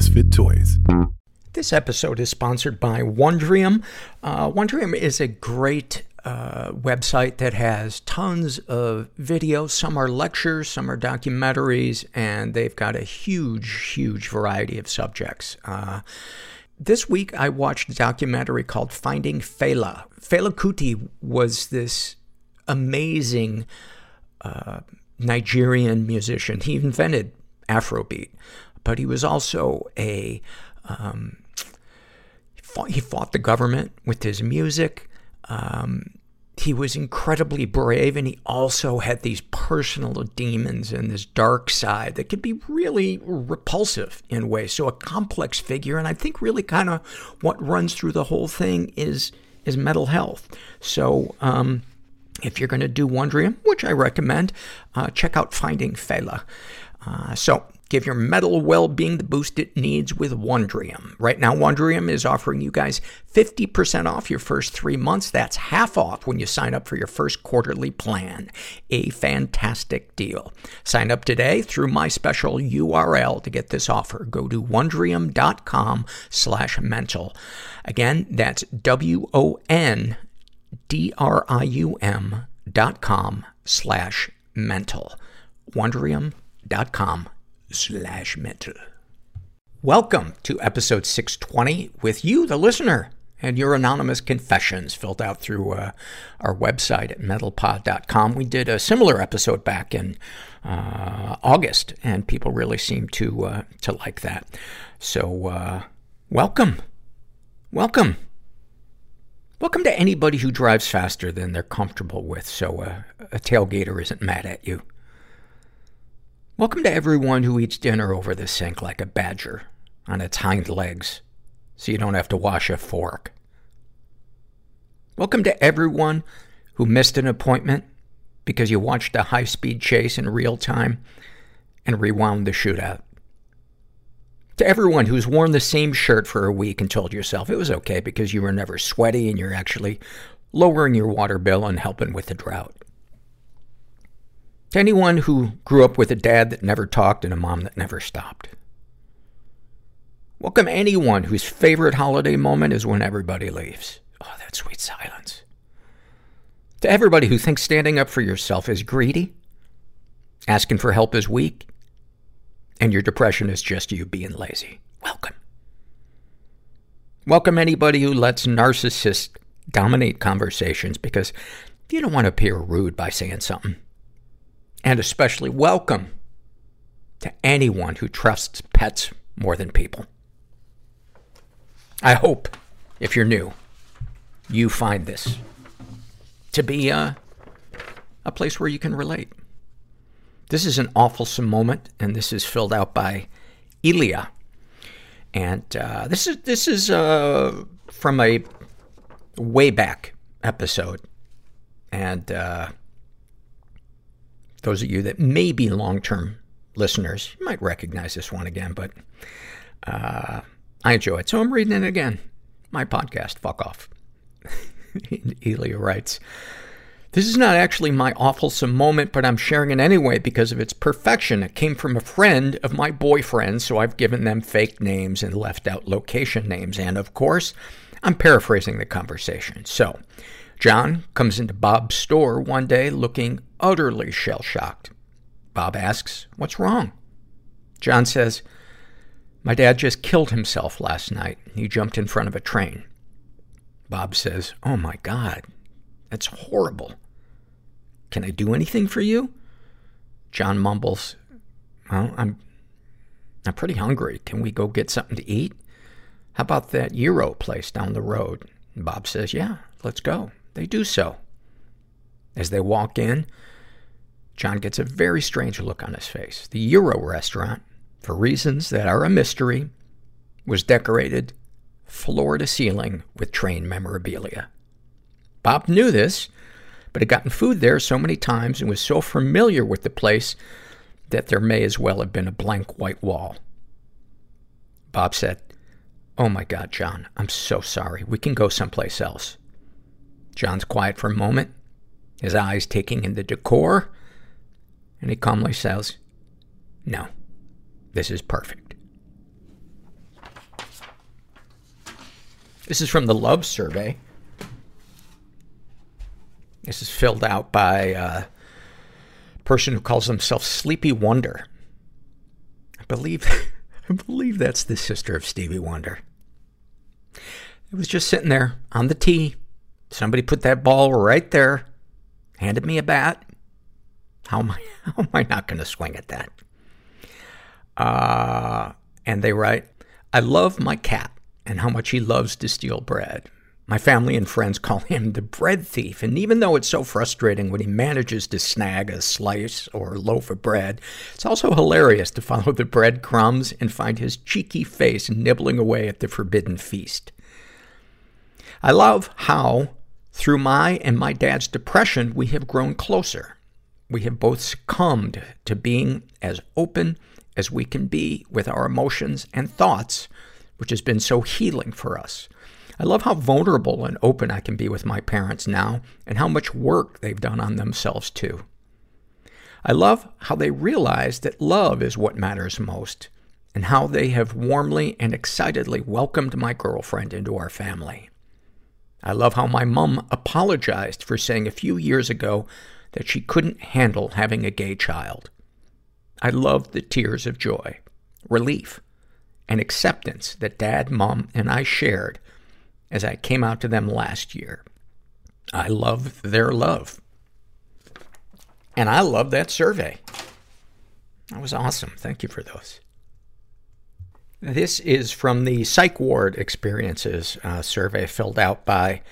misfit toys. This episode is sponsored by Wondrium. Wondrium is a great website that has tons of videos. Some are lectures, some are documentaries, and they've got a huge, huge variety of subjects. This week I watched a documentary called Finding Fela. Fela Kuti was this amazing Nigerian musician. He invented Afrobeat, but he was also a he fought the government with his music. He was incredibly brave, and he also had these personal demons and this dark side that could be really repulsive in ways. So a complex figure, and I think really kind of what runs through the whole thing is mental health. So if you're going to do Wondrium, which I recommend, check out Finding Fela. So give your mental well-being the boost it needs with Wondrium. Right now, Wondrium is offering you guys 50% off your first 3 months. That's half off when you sign up for your first quarterly plan. A fantastic deal. Sign up today through my special URL to get this offer. Go to Wondrium.com/mental. Again, that's WONDRIUM.com/mental. Wondrium.com/mental. Welcome to episode 620 with you, the listener, and your anonymous confessions filled out through our website at mentalpod.com. We did a similar episode back in August, and people really seemed to like that. So welcome. Welcome to anybody who drives faster than they're comfortable with, so a tailgater isn't mad at you. Welcome to everyone who eats dinner over the sink like a badger on its hind legs so you don't have to wash a fork. Welcome to everyone who missed an appointment because you watched a high-speed chase in real time and rewound the shootout. To everyone who's worn the same shirt for a week and told yourself it was okay because you were never sweaty and you're actually lowering your water bill and helping with the drought. To anyone who grew up with a dad that never talked and a mom that never stopped. Welcome anyone whose favorite holiday moment is when everybody leaves. Oh, that sweet silence. To everybody who thinks standing up for yourself is greedy, asking for help is weak, and your depression is just you being lazy. Welcome. Welcome anybody who lets narcissists dominate conversations because you don't want to appear rude by saying something. And especially welcome to anyone who trusts pets more than people. I hope, if you're new, you find this to be a place where you can relate. This is an awful moment, and this is filled out by Elia. And this is from a way back episode. And those of you that may be long-term listeners, you might recognize this one again, but I enjoy it. So I'm reading it again. My podcast, fuck off. Elia writes, "This is not actually my awfulsome moment, but I'm sharing it anyway because of its perfection. It came from a friend of my boyfriend, so I've given them fake names and left out location names. And, of course, I'm paraphrasing the conversation. So, John comes into Bob's store one day looking utterly shell-shocked. Bob asks, 'What's wrong?' John says, 'My dad just killed himself last night. He jumped in front of a train.' Bob says, 'Oh my God, that's horrible. Can I do anything for you?' John mumbles, 'Well, I'm pretty hungry. Can we go get something to eat? How about that gyro place down the road?' Bob says, 'Yeah, let's go.' They do so. As they walk in, John gets a very strange look on his face. The gyro restaurant, for reasons that are a mystery, was decorated floor to ceiling with train memorabilia. Bob knew this, but had gotten food there so many times and was so familiar with the place that there may as well have been a blank white wall. Bob said, 'Oh my God, John, I'm so sorry. We can go someplace else.' John's quiet for a moment, his eyes taking in the decor, and he calmly says, 'No, this is perfect.'" This is from the Love Survey. This is filled out by a person who calls himself Sleepy Wonder. I believe that's the sister of Stevie Wonder. It was just sitting there on the tee. Somebody put that ball right there, handed me a bat. How am I not going to swing at that? And they write, I love my cat and how much he loves to steal bread. My family and friends call him the bread thief, and even though it's so frustrating when he manages to snag a slice or loaf of bread, it's also hilarious to follow the bread crumbs and find his cheeky face nibbling away at the forbidden feast. I love how, through my and my dad's depression, we have grown closer. We have both succumbed to being as open as we can be with our emotions and thoughts, which has been so healing for us. I love how vulnerable and open I can be with my parents now, and how much work they've done on themselves too. I love how they realize that love is what matters most, and how they have warmly and excitedly welcomed my girlfriend into our family. I love how my mom apologized for saying a few years ago that she couldn't handle having a gay child. I love the tears of joy, relief, and acceptance that Dad, Mom, and I shared as I came out to them last year. I love their love. And I love that survey. That was awesome. Thank you for those. This is from the Psych Ward Experiences survey filled out by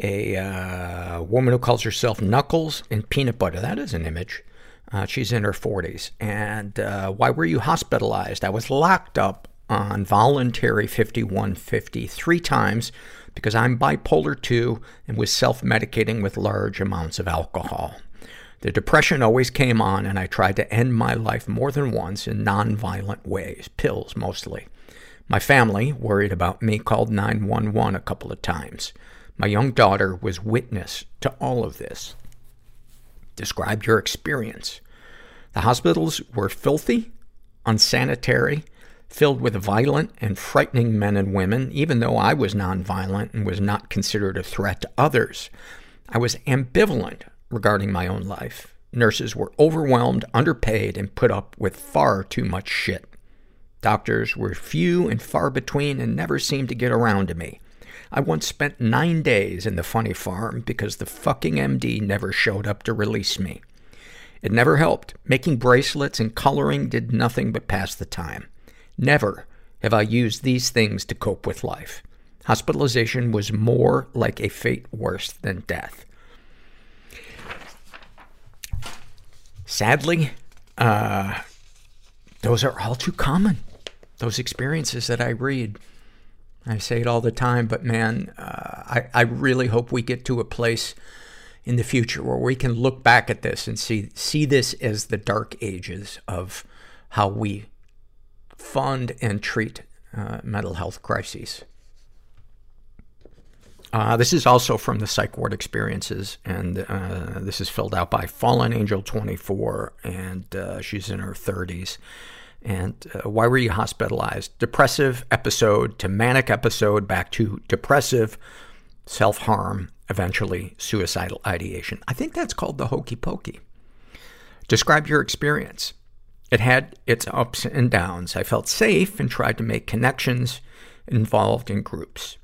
a woman who calls herself Knuckles and Peanut Butter. That is an image. She's in her 40s. And why were you hospitalized? I was locked up on voluntary 5150 three times because I'm bipolar 2 and was self-medicating with large amounts of alcohol. The depression always came on, and I tried to end my life more than once in non-violent ways, pills mostly. My family, worried about me, called 911 a couple of times. My young daughter was witness to all of this. Describe your experience. The hospitals were filthy, unsanitary, filled with violent and frightening men and women, even though I was nonviolent and was not considered a threat to others. I was ambivalent regarding my own life. Nurses were overwhelmed, underpaid, and put up with far too much shit. Doctors were few and far between and never seemed to get around to me. I once spent 9 days in the funny farm because the fucking MD never showed up to release me. It never helped. Making bracelets and coloring did nothing but pass the time. Never have I used these things to cope with life. Hospitalization was more like a fate worse than death. Sadly, those are all too common. Those experiences that I read. I say it all the time, but man, I really hope we get to a place in the future where we can look back at this and see this as the dark ages of how we fund and treat mental health crises. This is also from the Psych Ward Experiences, and this is filled out by Fallen Angel 24, and she's in her 30s. And why were you hospitalized? Depressive episode to manic episode, back to depressive, self-harm, eventually suicidal ideation. I think that's called the hokey pokey. Describe your experience. It had its ups and downs. I felt safe and tried to make connections, involved in groups.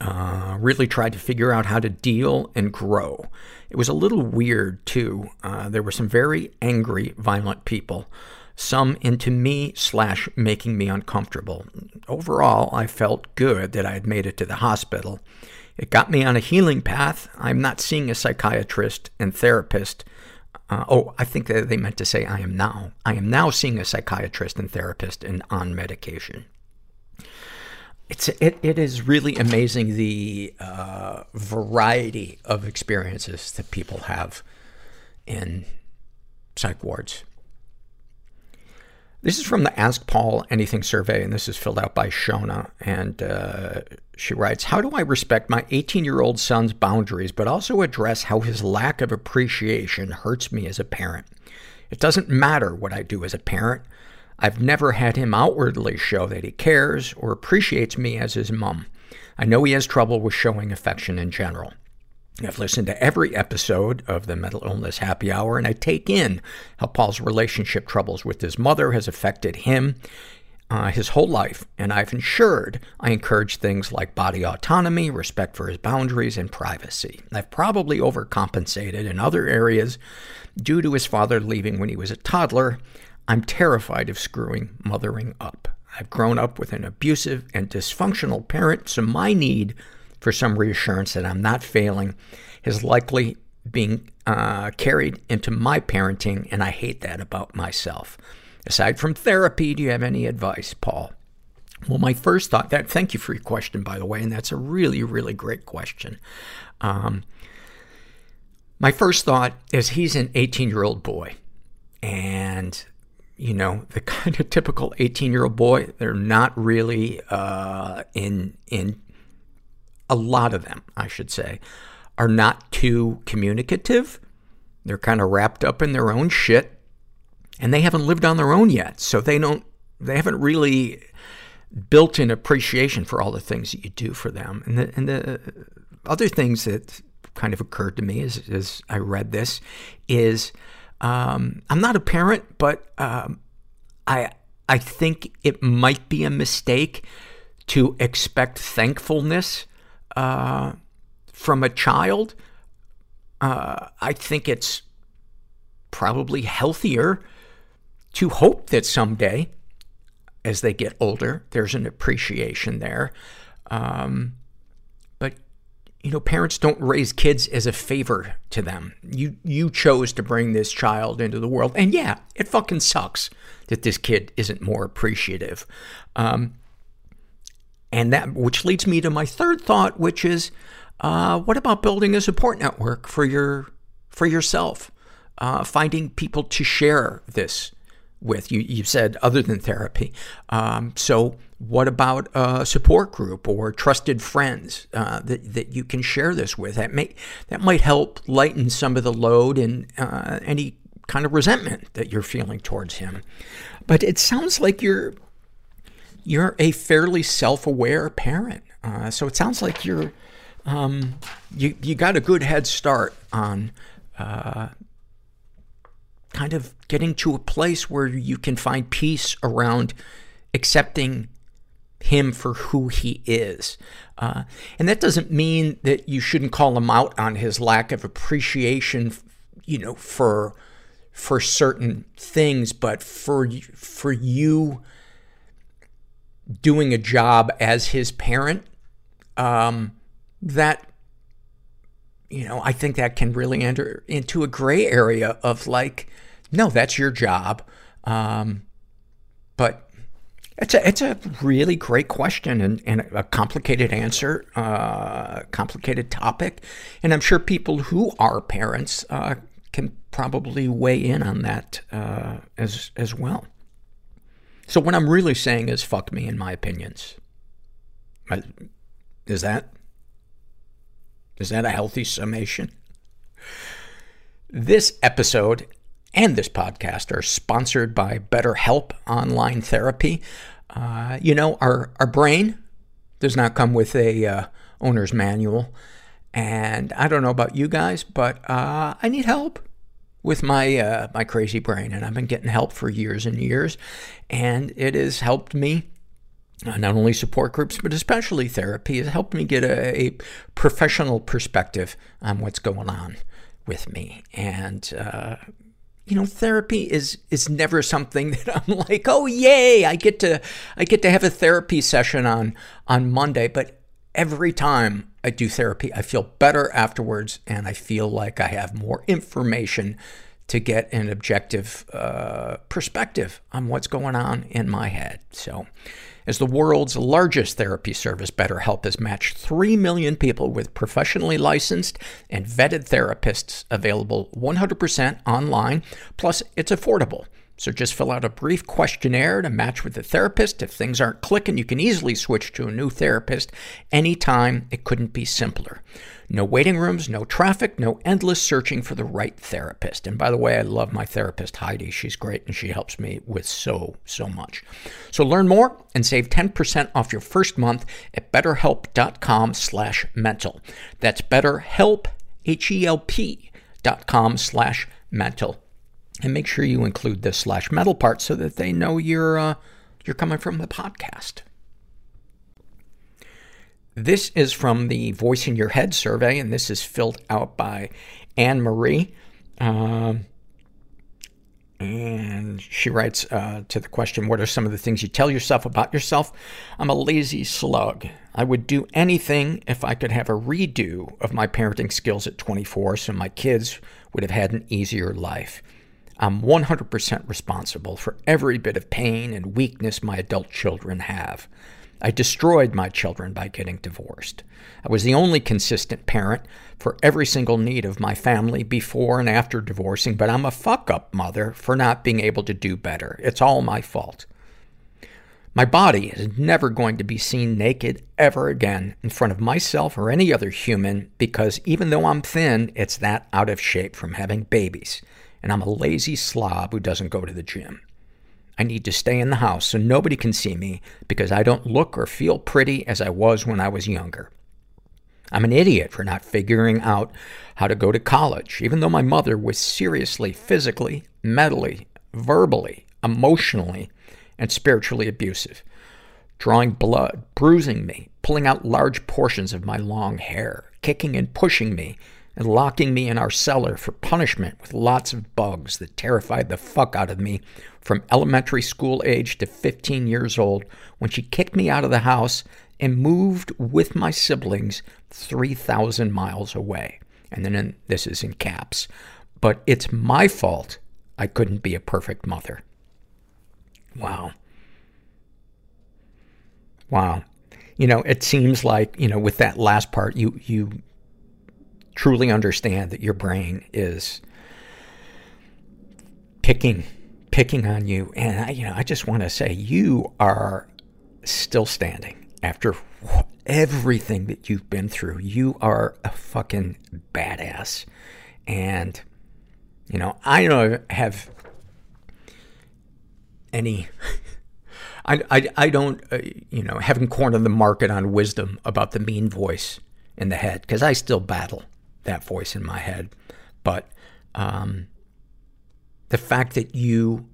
Really tried to figure out how to deal and grow. It was a little weird, too. There were some very angry, violent people, some into me / making me uncomfortable. Overall, I felt good that I had made it to the hospital. It got me on a healing path. I'm not seeing a psychiatrist and therapist. I think that they meant to say I am now. I am now seeing a psychiatrist and therapist and on medication. It is really amazing the variety of experiences that people have in psych wards. This is from the Ask Paul Anything survey, and this is filled out by Shona. And she writes, how do I respect my 18-year-old son's boundaries, but also address how his lack of appreciation hurts me as a parent? It doesn't matter what I do as a parent. I've never had him outwardly show that he cares or appreciates me as his mom. I know he has trouble with showing affection in general. I've listened to every episode of the Mental Illness Happy Hour, and I take in how Paul's relationship troubles with his mother has affected him his whole life, and I've ensured I encourage things like body autonomy, respect for his boundaries, and privacy. I've probably overcompensated in other areas due to his father leaving when he was a toddler. I'm terrified of screwing mothering up. I've grown up with an abusive and dysfunctional parent, so my need for some reassurance that I'm not failing is likely being carried into my parenting, and I hate that about myself. Aside from therapy, do you have any advice, Paul? Well, my first thought, thank you for your question, by the way, and that's a really, really great question. My first thought is he's an 18-year-old boy, and you know, the kind of typical 18-year-old boy, they're not really in a lot of them, I should say, are not too communicative. They're kind of wrapped up in their own shit, and they haven't lived on their own yet, so they haven't really built an appreciation for all the things that you do for them. And the other things that kind of occurred to me as I read this is, I'm not a parent, but I think it might be a mistake to expect thankfulness from a child. I think it's probably healthier to hope that someday, as they get older, there's an appreciation there. But, you know, parents don't raise kids as a favor to them. You chose to bring this child into the world. And yeah, it fucking sucks that this kid isn't more appreciative. And that, which leads me to my third thought, which is, what about building a support network for yourself? Finding people to share this with. You said other than therapy. So what about a support group or trusted friends that you can share this with? That might help lighten some of the load and any kind of resentment that you're feeling towards him. But it sounds like you're a fairly self-aware parent. So it sounds like you got a good head start on kind of getting to a place where you can find peace around accepting him for who he is. And that doesn't mean that you shouldn't call him out on his lack of appreciation, you know, for certain things, but for you doing a job as his parent, that, you know, I think that can really enter into a gray area of like, no, that's your job. But it's a really great question and a complicated answer, complicated topic. And I'm sure people who are parents can probably weigh in on that as well. So what I'm really saying is fuck me and my opinions. Is that a healthy summation? This episode and this podcast are sponsored by BetterHelp Online Therapy. You know, our brain does not come with a owner's manual. And I don't know about you guys, but I need help with my crazy brain. And I've been getting help for years and years. And it has helped me. Not only support groups, but especially therapy, has helped me get a professional perspective on what's going on with me. And, you know, therapy is never something that I'm like, oh, yay, I get to have a therapy session on Monday. But every time I do therapy, I feel better afterwards, and I feel like I have more information to get an objective perspective on what's going on in my head. So as the world's largest therapy service, BetterHelp has matched 3 million people with professionally licensed and vetted therapists available 100% online. Plus, it's affordable. So just fill out a brief questionnaire to match with the therapist. If things aren't clicking, you can easily switch to a new therapist anytime. It couldn't be simpler. No waiting rooms, no traffic, no endless searching for the right therapist. And by the way, I love my therapist, Heidi. She's great, and she helps me with so much. So learn more and save 10% off your first month at betterhelp.com/mental. That's betterhelp, H-E-L-P, .com/mental. And make sure you include this /metal part so that they know you're coming from the podcast. This is from the Voice in Your Head survey, and this is filled out by Anne Marie. And she writes to the question, what are some of the things you tell yourself about yourself? I'm a lazy slug. I would do anything if I could have a redo of my parenting skills at 24 so my kids would have had an easier life. I'm 100% responsible for every bit of pain and weakness my adult children have. I destroyed my children by getting divorced. I was the only consistent parent for every single need of my family before and after divorcing, but I'm a fuck-up mother for not being able to do better. It's all my fault. My body is never going to be seen naked ever again in front of myself or any other human because even though I'm thin, it's that out of shape from having babies. And I'm a lazy slob who doesn't go to the gym. I need to stay in the house so nobody can see me because I don't look or feel pretty as I was when I was younger. I'm an idiot for not figuring out how to go to college, even though my mother was seriously, physically, mentally, verbally, emotionally, and spiritually abusive, drawing blood, bruising me, pulling out large portions of my long hair, kicking and pushing me, and locking me in our cellar for punishment with lots of bugs that terrified the fuck out of me from elementary school age to 15 years old when she kicked me out of the house and moved with my siblings 3,000 miles away. And then this is in caps. But it's my fault I couldn't be a perfect mother. Wow. You know, it seems like, you know, with that last part, you truly understand that your brain is picking on you. And I just want to say you are still standing after everything that you've been through. You are a fucking badass. And, you know, I don't have any... I don't, haven't cornered the market on wisdom about the mean voice in the head, because I still battle that voice in my head. But the fact that you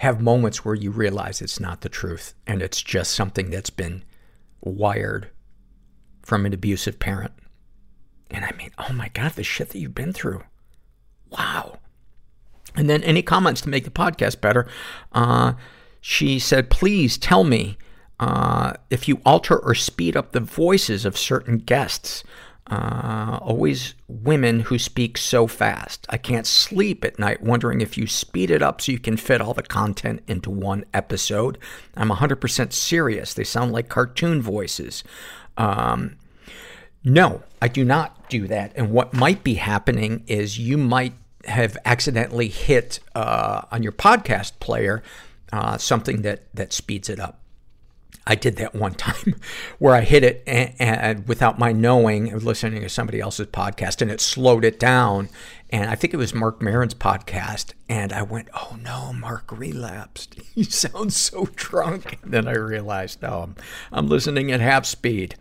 have moments where you realize it's not the truth and it's just something that's been wired from an abusive parent. And I mean, oh my God, the shit that you've been through. Wow. And then any comments to make the podcast better. She said, please tell me if you alter or speed up the voices of certain guests. Always women who speak so fast. I can't sleep at night wondering if you speed it up so you can fit all the content into one episode. I'm 100% serious. They sound like cartoon voices. No, I do not do that. And what might be happening is you might have accidentally hit on your podcast player something that speeds it up. I did that one time where I hit it and without my knowing, I was listening to somebody else's podcast and it slowed it down. And I think it was Mark Maron's podcast. And I went, oh no, Mark relapsed. He sounds so drunk. And then I realized, no, I'm listening at half speed.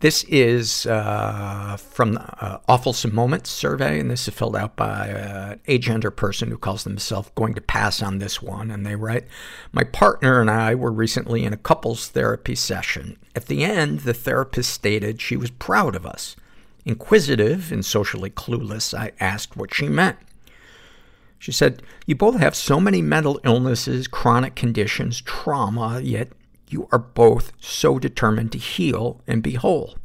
This is from the Awfulsome Moments survey, and this is filled out by an agender person who calls themselves going to pass on this one. And they write, my partner and I were recently in a couples therapy session. At the end, the therapist stated she was proud of us. Inquisitive and socially clueless, I asked what she meant. She said, you both have so many mental illnesses, chronic conditions, trauma, yet you are both so determined to heal and be whole.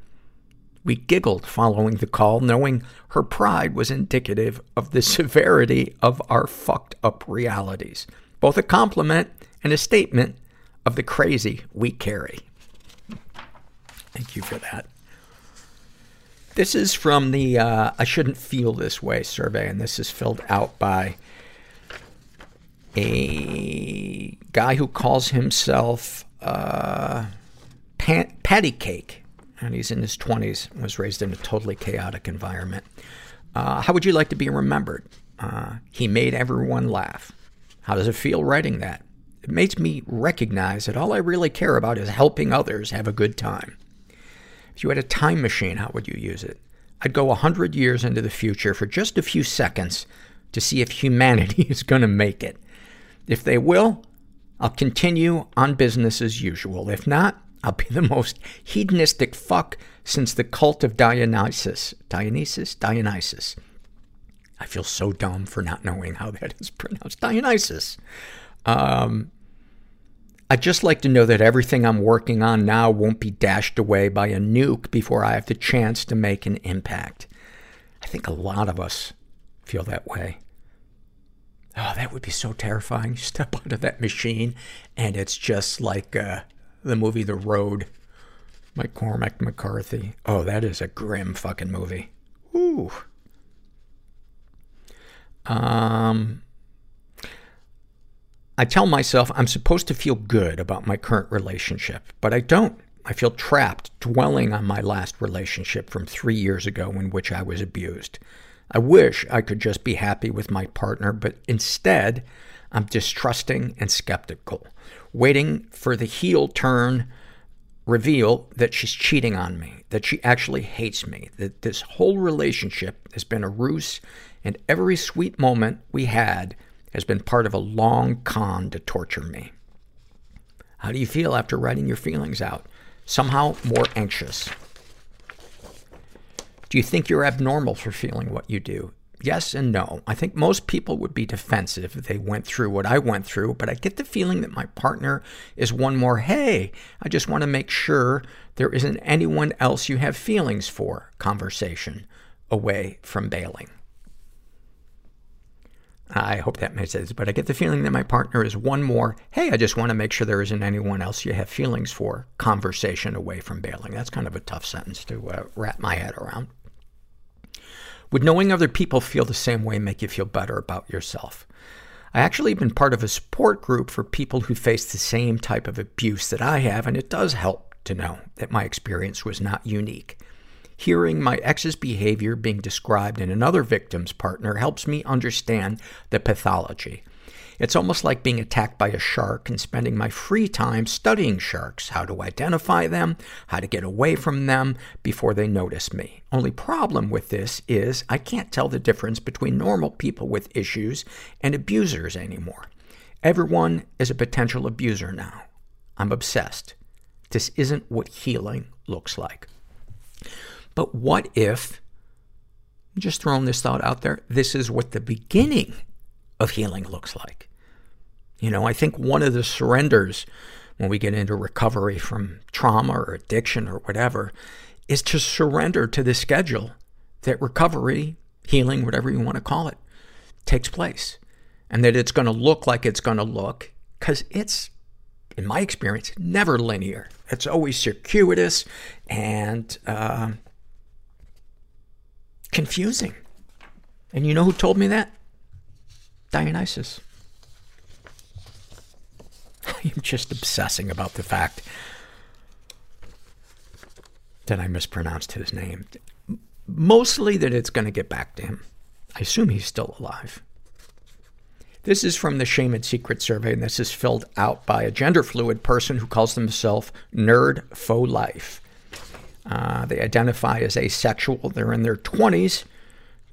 We giggled following the call, knowing her pride was indicative of the severity of our fucked up realities. Both a compliment and a statement of the crazy we carry. Thank you for that. This is from the I Shouldn't Feel This Way survey, and this is filled out by a guy who calls himself Patty Cake, and he's in his 20s, was raised in a totally chaotic environment. How would you like to be remembered? He made everyone laugh. How does it feel writing that? It makes me recognize that all I really care about is helping others have a good time. If you had a time machine, how would you use it? I'd go 100 years into the future for just a few seconds to see if humanity is going to make it. If they will, I'll continue on business as usual. If not, I'll be the most hedonistic fuck since the cult of Dionysus. Dionysus. I feel so dumb for not knowing how that is pronounced. Dionysus. I'd just like to know that everything I'm working on now won't be dashed away by a nuke before I have the chance to make an impact. I think a lot of us feel that way. Oh, that would be so terrifying. You step out of that machine and it's just like the movie The Road. McCormack McCarthy. Oh, that is a grim fucking movie. Ooh. I tell myself I'm supposed to feel good about my current relationship, but I don't. I feel trapped dwelling on my last relationship from 3 years ago in which I was abused. I wish I could just be happy with my partner, but instead, I'm distrusting and skeptical, waiting for the heel turn reveal that she's cheating on me, that she actually hates me, that this whole relationship has been a ruse, and every sweet moment we had has been part of a long con to torture me. How do you feel after writing your feelings out? Somehow more anxious. Do you think you're abnormal for feeling what you do? Yes and no. I think most people would be defensive if they went through what I went through, but I get the feeling that my partner is one more, hey, I just want to make sure there isn't anyone else you have feelings for conversation away from bailing. I hope that makes sense, but I get the feeling that my partner is one more, hey, I just want to make sure there isn't anyone else you have feelings for, conversation away from bailing. That's kind of a tough sentence to wrap my head around. Would knowing other people feel the same way make you feel better about yourself? I actually have been part of a support group for people who face the same type of abuse that I have, and it does help to know that my experience was not unique. Hearing my ex's behavior being described in another victim's partner helps me understand the pathology. It's almost like being attacked by a shark and spending my free time studying sharks, how to identify them, how to get away from them before they notice me. Only problem with this is I can't tell the difference between normal people with issues and abusers anymore. Everyone is a potential abuser now. I'm obsessed. This isn't what healing looks like. But what if, just throwing this thought out there, this is what the beginning of healing looks like? You know, I think one of the surrenders when we get into recovery from trauma or addiction or whatever is to surrender to the schedule that recovery, healing, whatever you want to call it, takes place. And that it's going to look like it's going to look, because it's, in my experience, never linear. It's always circuitous and, confusing. And you know who told me that? Dionysus. I'm just obsessing about the fact that I mispronounced his name. Mostly that it's going to get back to him. I assume he's still alive. This is from the Shame and Secret survey, and this is filled out by a gender fluid person who calls themselves Nerd Faux Life. They identify as asexual. They're in their 20s.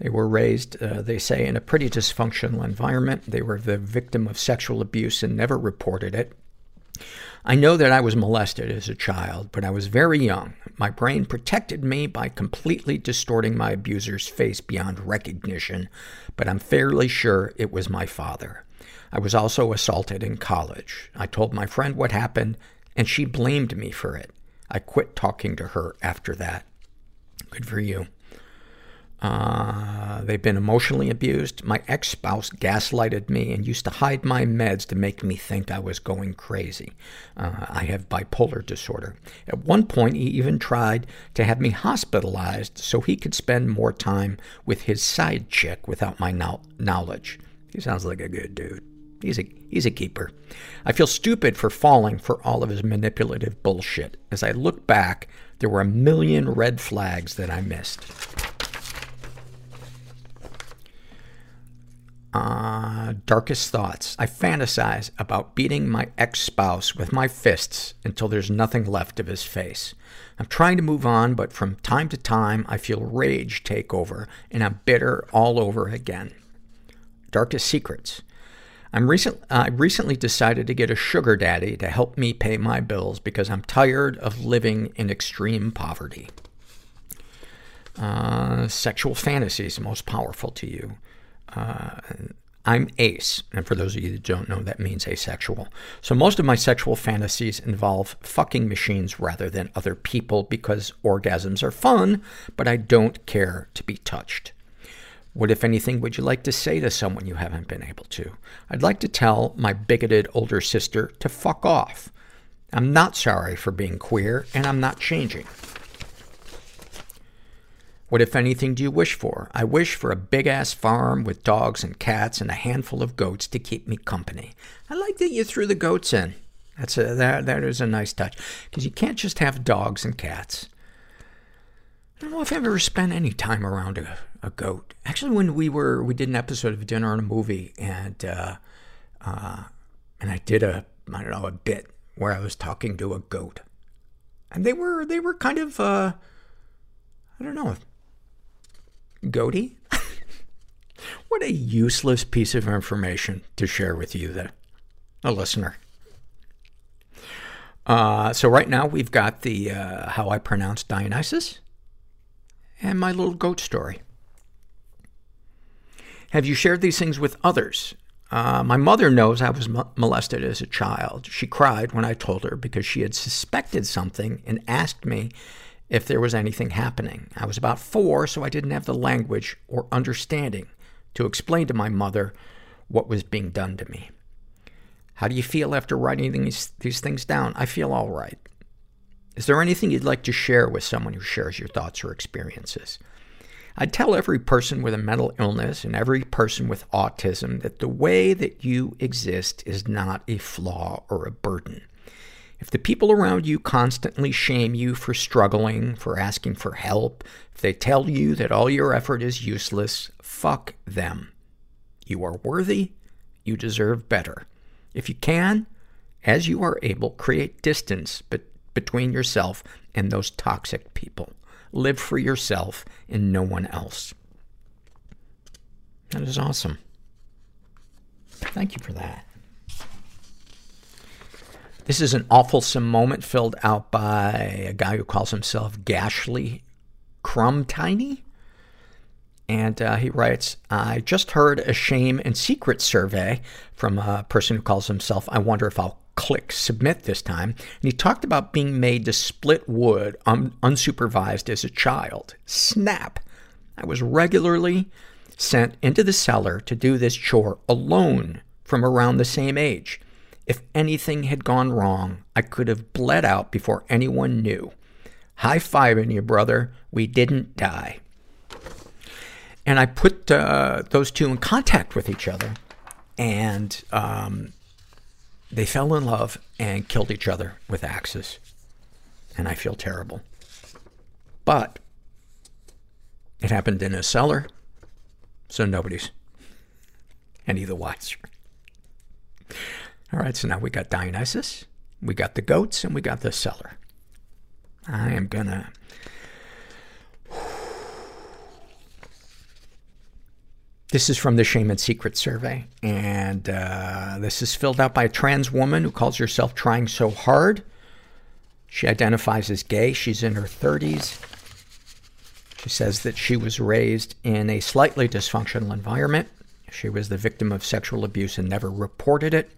They were raised, they say, in a pretty dysfunctional environment. They were the victim of sexual abuse and never reported it. I know that I was molested as a child, but I was very young. My brain protected me by completely distorting my abuser's face beyond recognition, but I'm fairly sure it was my father. I was also assaulted in college. I told my friend what happened, and she blamed me for it. I quit talking to her after that. Good for you. They've been emotionally abused. My ex-spouse gaslighted me and used to hide my meds to make me think I was going crazy. I have bipolar disorder. At one point, he even tried to have me hospitalized so he could spend more time with his side chick without my knowledge. He sounds like a good dude. He's a keeper. I feel stupid for falling for all of his manipulative bullshit. As I look back, there were a million red flags that I missed. Darkest thoughts. I fantasize about beating my ex-spouse with my fists until there's nothing left of his face. I'm trying to move on, but from time to time, I feel rage take over, and I'm bitter all over again. Darkest secrets. I recently decided to get a sugar daddy to help me pay my bills because I'm tired of living in extreme poverty. Sexual fantasies most powerful to you. I'm ace, and for those of you that don't know, that means asexual. So most of my sexual fantasies involve fucking machines rather than other people because orgasms are fun, but I don't care to be touched. What, if anything, would you like to say to someone you haven't been able to? I'd like to tell my bigoted older sister to fuck off. I'm not sorry for being queer, and I'm not changing. What, if anything, do you wish for? I wish for a big-ass farm with dogs and cats and a handful of goats to keep me company. I like that you threw the goats in. That is a nice touch. Because you can't just have dogs and cats. I don't know if I've ever spent any time around a goat. Actually, when we did an episode of Dinner and a Movie, and I did a bit where I was talking to a goat. And they were kind of, I don't know, goaty? What a useless piece of information to share with you, the listener. So right now we've got the how I pronounce Dionysus and my little goat story. Have you shared these things with others? My mother knows I was molested as a child. She cried when I told her because she had suspected something and asked me if there was anything happening. I was about 4, so I didn't have the language or understanding to explain to my mother what was being done to me. How do you feel after writing these things down? I feel all right. Is there anything you'd like to share with someone who shares your thoughts or experiences? I'd tell every person with a mental illness and every person with autism that the way that you exist is not a flaw or a burden. If the people around you constantly shame you for struggling, for asking for help, if they tell you that all your effort is useless, fuck them. You are worthy. You deserve better. If you can, as you are able, create distance between yourself and those toxic people. Live for yourself and no one else. That is awesome. Thank you for that. This is an awfulsome moment filled out by a guy who calls himself Gashly Crumb Tiny. And he writes, I just heard a shame and secret survey from a person who calls himself, I wonder if I'll click submit this time. And he talked about being made to split wood unsupervised as a child. Snap! I was regularly sent into the cellar to do this chore alone from around the same age. If anything had gone wrong, I could have bled out before anyone knew. High fiving you, brother. We didn't die. And I put those two in contact with each other, and they fell in love and killed each other with axes. And I feel terrible. But it happened in a cellar, so nobody's any the wiser. All right, so now we got Dionysus, we got the goats, and we got the cellar. I am gonna... This is from the Shame and Secret survey, and this is filled out by a trans woman who calls herself Trying So Hard. She identifies as gay. She's in her 30s. She says that she was raised in a slightly dysfunctional environment. She was the victim of sexual abuse and never reported it.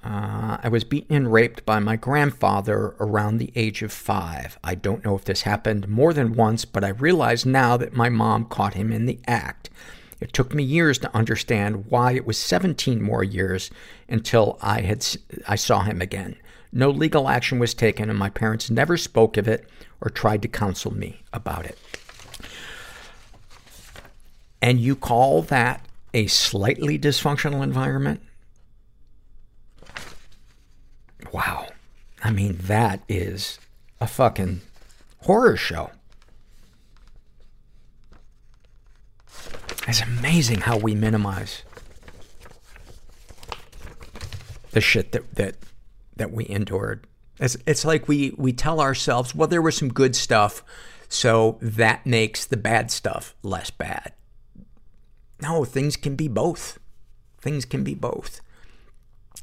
I was beaten and raped by my grandfather around the age of 5. I don't know if this happened more than once, but I realize now that my mom caught him in the act. It took me years to understand why it was 17 more years until I saw him again. No legal action was taken, and my parents never spoke of it or tried to counsel me about it. And you call that a slightly dysfunctional environment? Wow. I mean, that is a fucking horror show. It's amazing how we minimize the shit that we endured. It's like we tell ourselves, well, there was some good stuff, so that makes the bad stuff less bad. No, things can be both. Things can be both.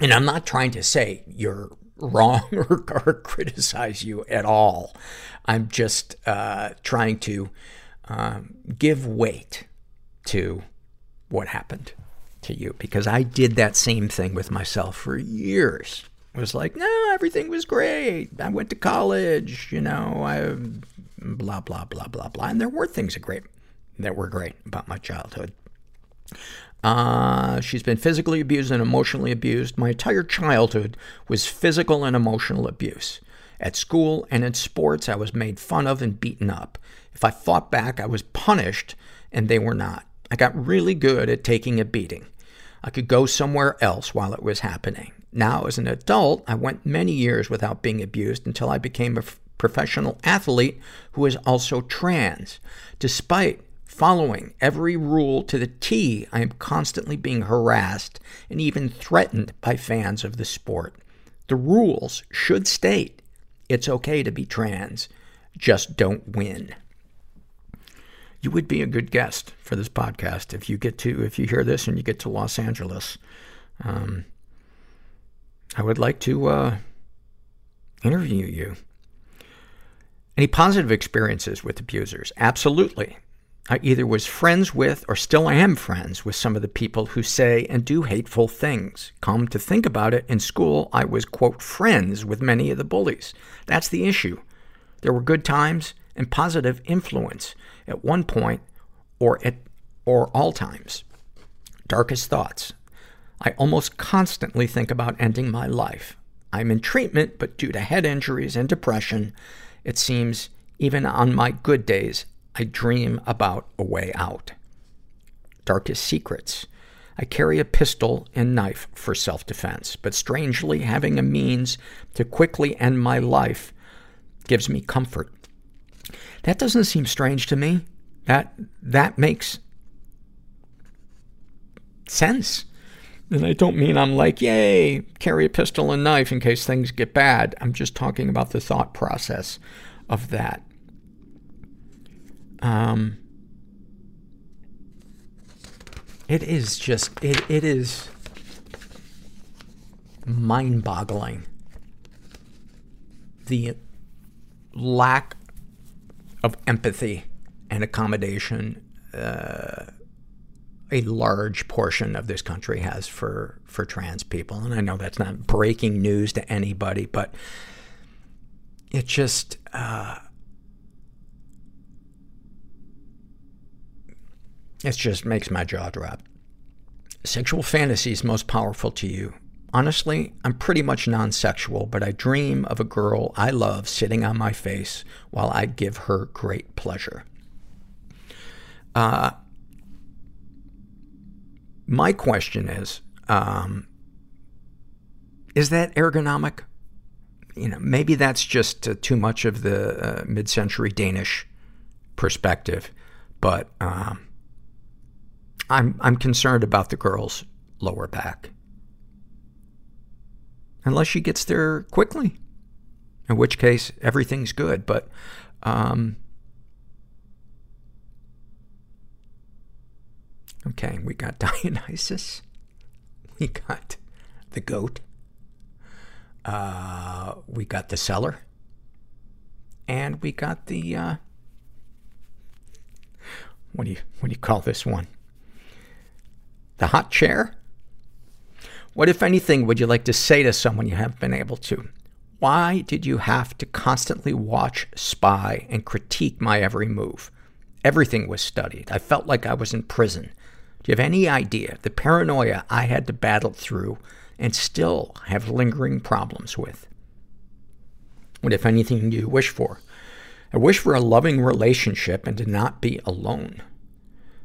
And I'm not trying to say you're wrong or criticize you at all. I'm just trying to give weight to what happened to you, because I did that same thing with myself for years. I was like, no, everything was great. I went to college, you know, blah, blah, blah, blah, blah. And there were things that were great about my childhood. She's been physically abused and emotionally abused. My entire childhood was physical and emotional abuse. At school and in sports, I was made fun of and beaten up. If I fought back, I was punished, and they were not. I got really good at taking a beating. I could go somewhere else while it was happening. Now, as an adult, I went many years without being abused until I became a professional athlete who is also trans. Despite following every rule to the T, I am constantly being harassed and even threatened by fans of the sport. The rules should state it's okay to be trans, just don't win. You would be a good guest for this podcast if you hear this and you get to Los Angeles. I would like to interview you. Any positive experiences with abusers? Absolutely. I either was friends with or still am friends with some of the people who say and do hateful things. Come to think about it, in school, I was, quote, friends with many of the bullies. That's the issue. There were good times and positive influence at one point or all times. Darkest thoughts. I almost constantly think about ending my life. I'm in treatment, but due to head injuries and depression, it seems even on my good days, I dream about a way out. Darkest secrets. I carry a pistol and knife for self-defense, but strangely, having a means to quickly end my life gives me comfort. That doesn't seem strange to me. That makes sense. And I don't mean I'm like, yay, carry a pistol and knife in case things get bad. I'm just talking about the thought process of that. It is just, it is mind-boggling, the lack of empathy and accommodation a large portion of this country has for trans people. And I know that's not breaking news to anybody, but it just... it just makes my jaw drop. Sexual fantasies most powerful to you. Honestly, I'm pretty much non-sexual, but I dream of a girl I love sitting on my face while I give her great pleasure. My question is that ergonomic? You know, maybe that's just too much of the mid-century Danish perspective, but I'm concerned about the girl's lower back. Unless she gets there quickly, in which case everything's good. But okay, we got Dionysus, we got the goat, we got the cellar, and we got the what do you call this one? The hot chair? What, if anything, would you like to say to someone you haven't been able to? Why did you have to constantly watch, spy, and critique my every move? Everything was studied. I felt like I was in prison. Do you have any idea the paranoia I had to battle through and still have lingering problems with? What, if anything, do you wish for? I wish for a loving relationship and to not be alone.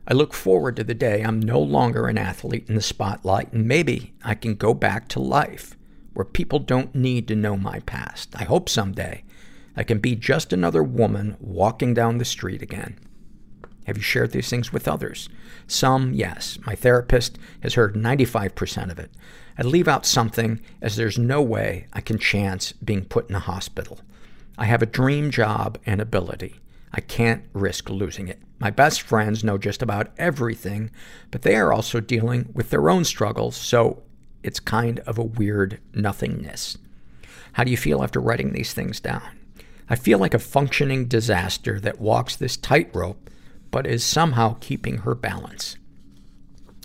I look forward to the day I'm no longer an athlete in the spotlight, and maybe I can go back to life where people don't need to know my past. I hope someday I can be just another woman walking down the street again. Have you shared these things with others? Some, yes. My therapist has heard 95% of it. I leave out something as there's no way I can chance being put in a hospital. I have a dream job and ability. I can't risk losing it. My best friends know just about everything, but they are also dealing with their own struggles, so it's kind of a weird nothingness. How do you feel after writing these things down? I feel like a functioning disaster that walks this tightrope, but is somehow keeping her balance.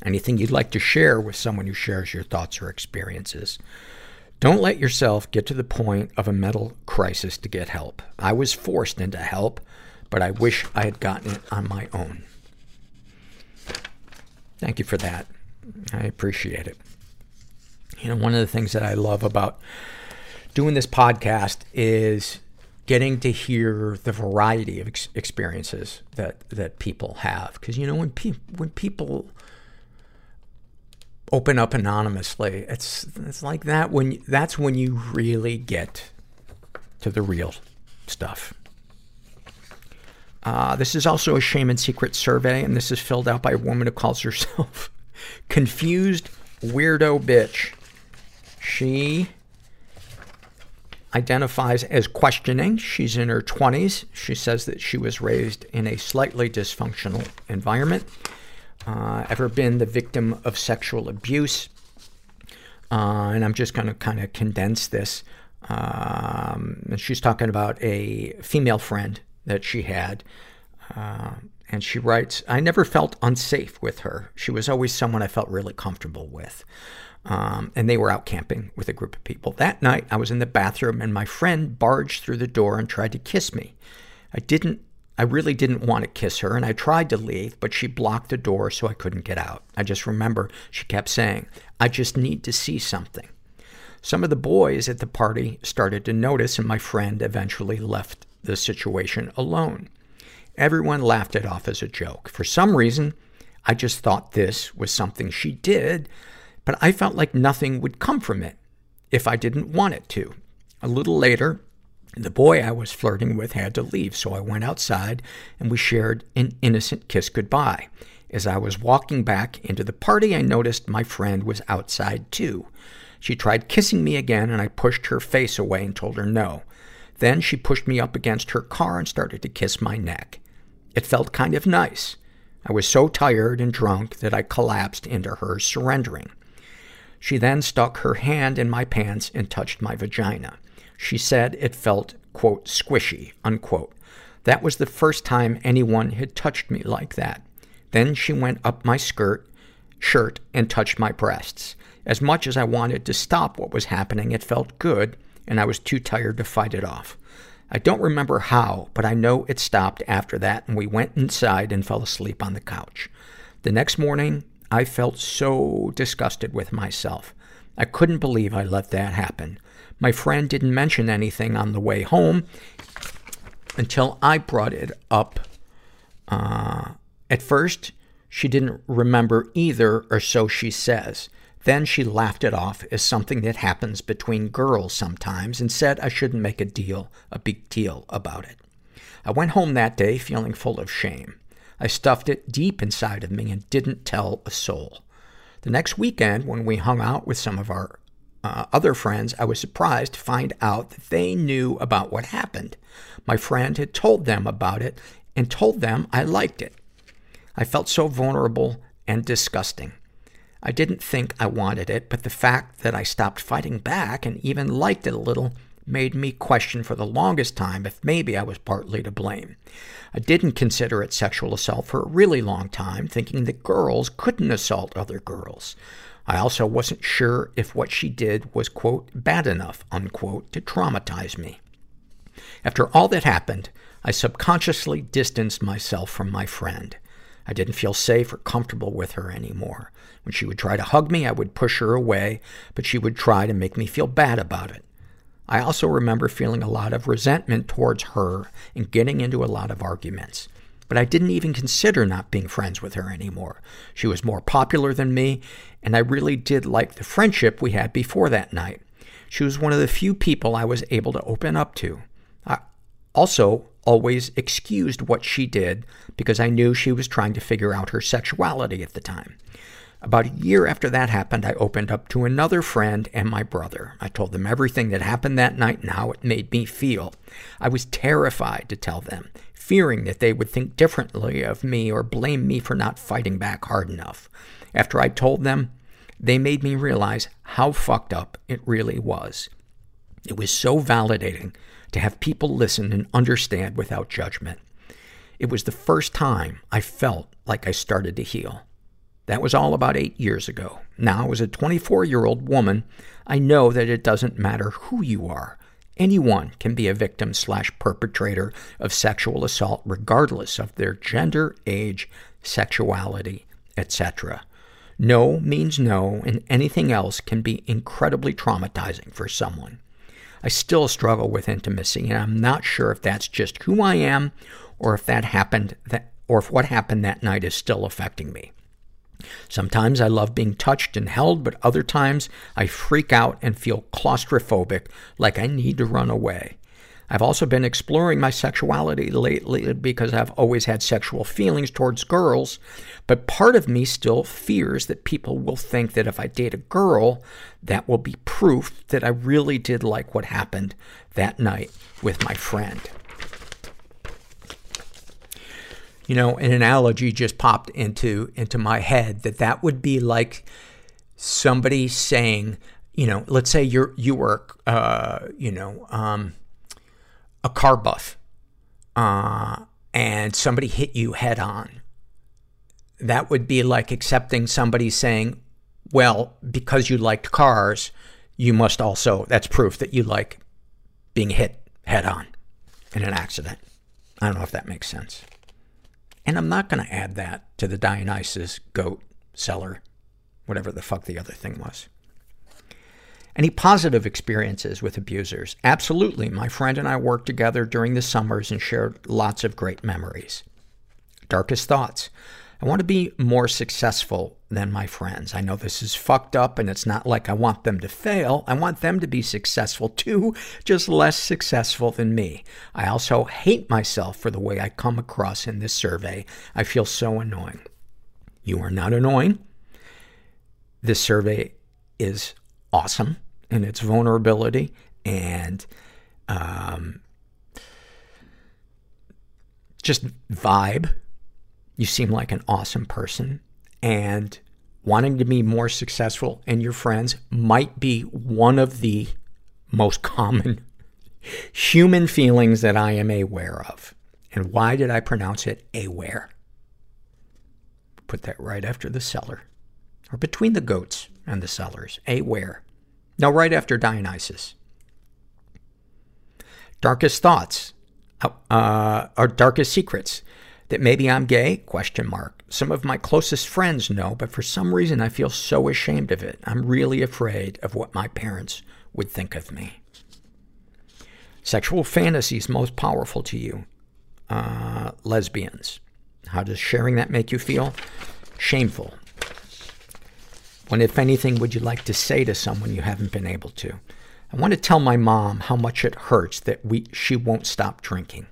Anything you'd like to share with someone who shares your thoughts or experiences? Don't let yourself get to the point of a mental crisis to get help. I was forced into help, but I wish I had gotten it on my own. Thank you for that. I appreciate it. You know, one of the things that I love about doing this podcast is getting to hear the variety of experiences that people have. Because, you know, when people open up anonymously, it's like that. That's when you really get to the real stuff. This is also a shame and secret survey, and this is filled out by a woman who calls herself Confused Weirdo Bitch. She identifies as questioning. She's in her 20s. She says that she was raised in a slightly dysfunctional environment. Ever been the victim of sexual abuse? And I'm just going to kind of condense this. And she's talking about a female friend that she had. And she writes, I never felt unsafe with her. She was always someone I felt really comfortable with. And they were out camping with a group of people. That night, I was in the bathroom and my friend barged through the door and tried to kiss me. I really didn't want to kiss her, and I tried to leave, but she blocked the door so I couldn't get out. I just remember she kept saying, I just need to see something. Some of the boys at the party started to notice, and my friend eventually left the situation alone. Everyone laughed it off as a joke. For some reason, I just thought this was something she did, but I felt like nothing would come from it if I didn't want it to. A little later, the boy I was flirting with had to leave, so I went outside and we shared an innocent kiss goodbye. As I was walking back into the party, I noticed my friend was outside too. She tried kissing me again, and I pushed her face away and told her no. Then she pushed me up against her car and started to kiss my neck. It felt kind of nice. I was so tired and drunk that I collapsed into her surrendering. She then stuck her hand in my pants and touched my vagina. She said it felt, quote, squishy, unquote. That was the first time anyone had touched me like that. Then she went up my shirt and touched my breasts. As much as I wanted to stop what was happening, it felt good, and I was too tired to fight it off. I don't remember how, but I know it stopped after that, and we went inside and fell asleep on the couch. The next morning, I felt so disgusted with myself. I couldn't believe I let that happen. My friend didn't mention anything on the way home until I brought it up. At first, she didn't remember either, or so she says. Then she laughed it off as something that happens between girls sometimes and said I shouldn't make a big deal about it. I went home that day feeling full of shame. I stuffed it deep inside of me and didn't tell a soul. The next weekend, when we hung out with some of our other friends, I was surprised to find out that they knew about what happened. My friend had told them about it and told them I liked it. I felt so vulnerable and disgusting. I didn't think I wanted it, but the fact that I stopped fighting back and even liked it a little made me question for the longest time if maybe I was partly to blame. I didn't consider it sexual assault for a really long time, thinking that girls couldn't assault other girls. I also wasn't sure if what she did was, quote, bad enough, unquote, to traumatize me. After all that happened, I subconsciously distanced myself from my friend. I didn't feel safe or comfortable with her anymore. When she would try to hug me, I would push her away, but she would try to make me feel bad about it. I also remember feeling a lot of resentment towards her and getting into a lot of arguments. But I didn't even consider not being friends with her anymore. She was more popular than me, and I really did like the friendship we had before that night. She was one of the few people I was able to open up to. I also always excused what she did because I knew she was trying to figure out her sexuality at the time. About a year after that happened, I opened up to another friend and my brother. I told them everything that happened that night and how it made me feel. I was terrified to tell them, fearing that they would think differently of me or blame me for not fighting back hard enough. After I told them, they made me realize how fucked up it really was. It was so validating to have people listen and understand without judgment. It was the first time I felt like I started to heal. That was all about 8 years ago. Now, as a 24-year-old woman, I know that it doesn't matter who you are. Anyone can be a victim/perpetrator of sexual assault, regardless of their gender, age, sexuality, etc. No means no, and anything else can be incredibly traumatizing for someone. I still struggle with intimacy, and I'm not sure if that's just who I am or if what happened that night is still affecting me. Sometimes I love being touched and held, but other times I freak out and feel claustrophobic, like I need to run away. I've also been exploring my sexuality lately because I've always had sexual feelings towards girls, but part of me still fears that people will think that if I date a girl, that will be proof that I really did like what happened that night with my friend. You know, an analogy just popped into my head that would be like somebody saying, you know, let's say you were a car buff, and somebody hit you head on. That would be like accepting somebody saying, well, because you liked cars, you must also, that's proof that you like being hit head on in an accident. I don't know if that makes sense. And I'm not going to add that to the Dionysus goat seller, whatever the fuck the other thing was. Any positive experiences with abusers? Absolutely. My friend and I worked together during the summers and shared lots of great memories. Darkest thoughts. I want to be more successful than my friends. I know this is fucked up, and it's not like I want them to fail. I want them to be successful too, just less successful than me. I also hate myself for the way I come across in this survey. I feel so annoying. You are not annoying. This survey is awesome in its vulnerability, and just vibe. You seem like an awesome person, and wanting to be more successful and your friends might be one of the most common human feelings that I am aware of. And why did I pronounce it aware? Put that right after the seller, or between the goats and the sellers. Aware. No, right after Dionysus. Darkest thoughts, or darkest secrets. That maybe I'm gay? ? Some of my closest friends know, but for some reason I feel so ashamed of it. I'm really afraid of what my parents would think of me. Sexual fantasies most powerful to you. Lesbians. How does sharing that make you feel? Shameful. What, if anything, would you like to say to someone you haven't been able to? I want to tell my mom how much it hurts that she won't stop drinking.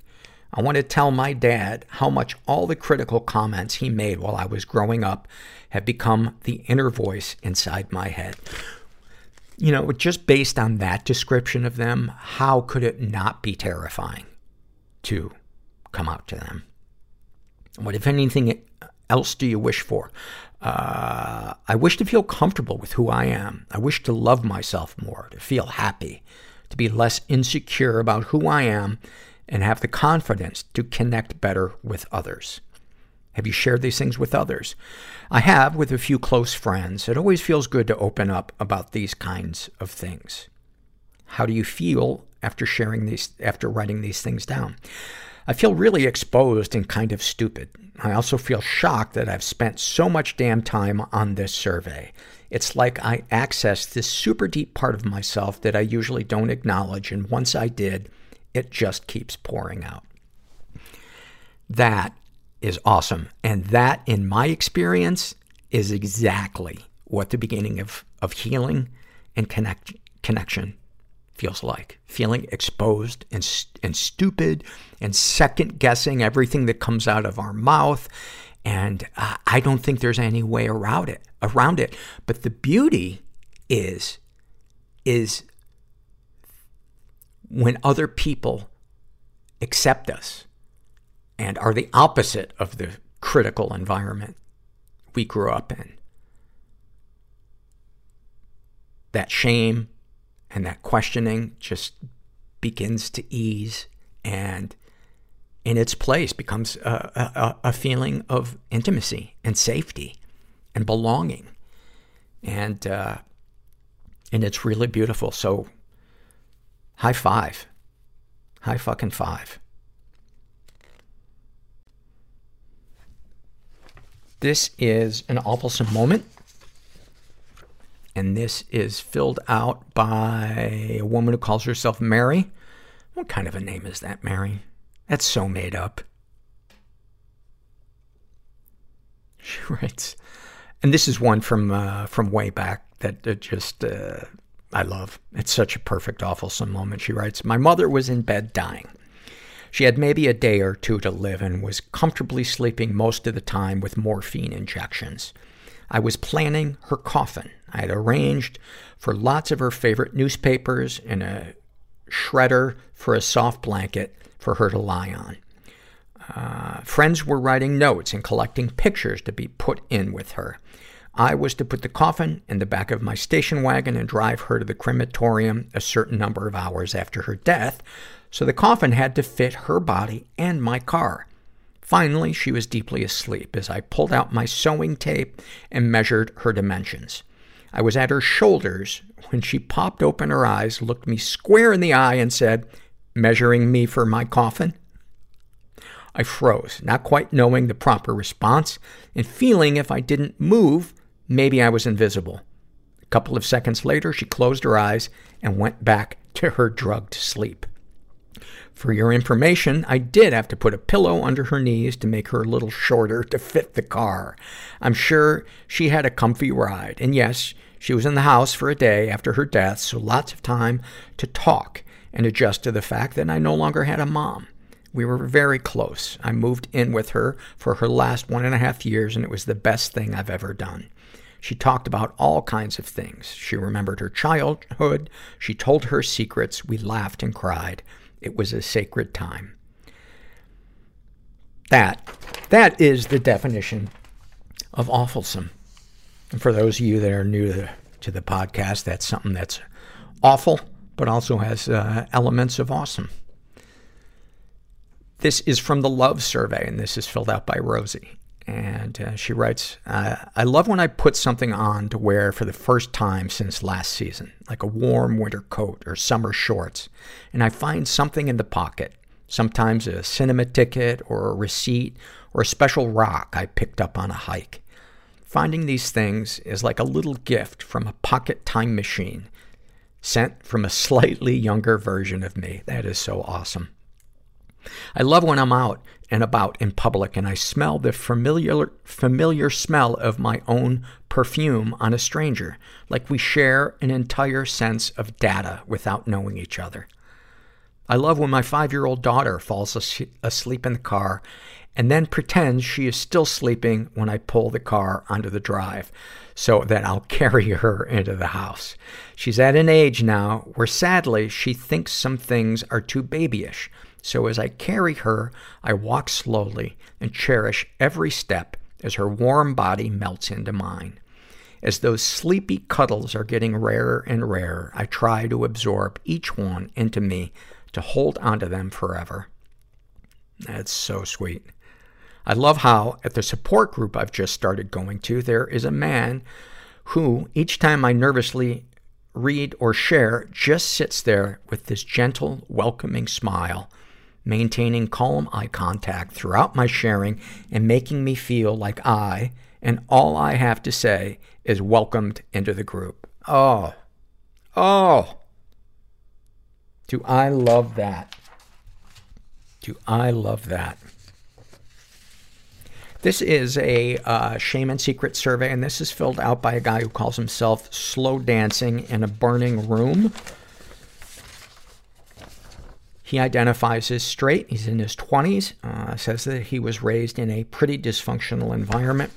I want to tell my dad how much all the critical comments he made while I was growing up have become the inner voice inside my head. You know, just based on that description of them, how could it not be terrifying to come out to them? What, if anything else, do you wish for? I wish to feel comfortable with who I am. I wish to love myself more, to feel happy, to be less insecure about who I am, and have the confidence to connect better with others. Have you shared these things with others? I have, with a few close friends. It always feels good to open up about these kinds of things. How do you feel after writing these things down? I feel really exposed and kind of stupid. I also feel shocked that I've spent so much damn time on this survey. It's like I accessed this super deep part of myself that I usually don't acknowledge, and once I did, it just keeps pouring out. That is awesome. And that, in my experience, is exactly what the beginning of healing and connection feels like. Feeling exposed and stupid and second-guessing everything that comes out of our mouth. And I don't think there's any way around it. But the beauty is when other people accept us and are the opposite of the critical environment we grew up in. That shame and that questioning just begins to ease, and in its place becomes a feeling of intimacy and safety and belonging. And it's really beautiful. So high five. High fucking five. This is an awfulsome moment. And this is filled out by a woman who calls herself Mary. What kind of a name is that, Mary? That's so made up. She writes, and this is one from way back that just I love. It's such a perfect, awful moment. She writes, my mother was in bed dying. She had maybe a day or two to live and was comfortably sleeping most of the time with morphine injections. I was planning her coffin. I had arranged for lots of her favorite newspapers and a shredder for a soft blanket for her to lie on. Friends were writing notes and collecting pictures to be put in with her. I was to put the coffin in the back of my station wagon and drive her to the crematorium a certain number of hours after her death, so the coffin had to fit her body and my car. Finally, she was deeply asleep as I pulled out my sewing tape and measured her dimensions. I was at her shoulders when she popped open her eyes, looked me square in the eye, and said, "Measuring me for my coffin?" I froze, not quite knowing the proper response, and feeling if I didn't move, maybe I was invisible. A couple of seconds later, she closed her eyes and went back to her drugged sleep. For your information, I did have to put a pillow under her knees to make her a little shorter to fit the car. I'm sure she had a comfy ride. And yes, she was in the house for a day after her death, so lots of time to talk and adjust to the fact that I no longer had a mom. We were very close. I moved in with her for her last 1.5 years, and it was the best thing I've ever done. She talked about all kinds of things. She remembered her childhood. She told her secrets. We laughed and cried. It was a sacred time. That is the definition of awfulsome. And for those of you that are new to the podcast, that's something that's awful, but also has elements of awesome. This is from the Love Survey, and this is filled out by Rosie. And she writes, I love when I put something on to wear for the first time since last season, like a warm winter coat or summer shorts, and I find something in the pocket, sometimes a cinema ticket or a receipt or a special rock I picked up on a hike. Finding these things is like a little gift from a pocket time machine sent from a slightly younger version of me. That is so awesome. I love when I'm out and about in public and I smell the familiar smell of my own perfume on a stranger, like we share an entire sense of data without knowing each other. I love when my 5-year-old daughter falls asleep in the car and then pretends she is still sleeping when I pull the car onto the drive so that I'll carry her into the house. She's at an age now where sadly she thinks some things are too babyish. So as I carry her, I walk slowly and cherish every step as her warm body melts into mine. As those sleepy cuddles are getting rarer and rarer, I try to absorb each one into me to hold onto them forever. That's so sweet. I love how, at the support group I've just started going to, there is a man who, each time I nervously read or share, just sits there with this gentle, welcoming smile, maintaining calm eye contact throughout my sharing and making me feel like I and all I have to say is welcomed into the group. Oh, do I love that? Do I love that? This is a shame and secret survey, and this is filled out by a guy who calls himself Slow Dancing in a Burning Room. He identifies as straight. He's in his 20s. Says that he was raised in a pretty dysfunctional environment.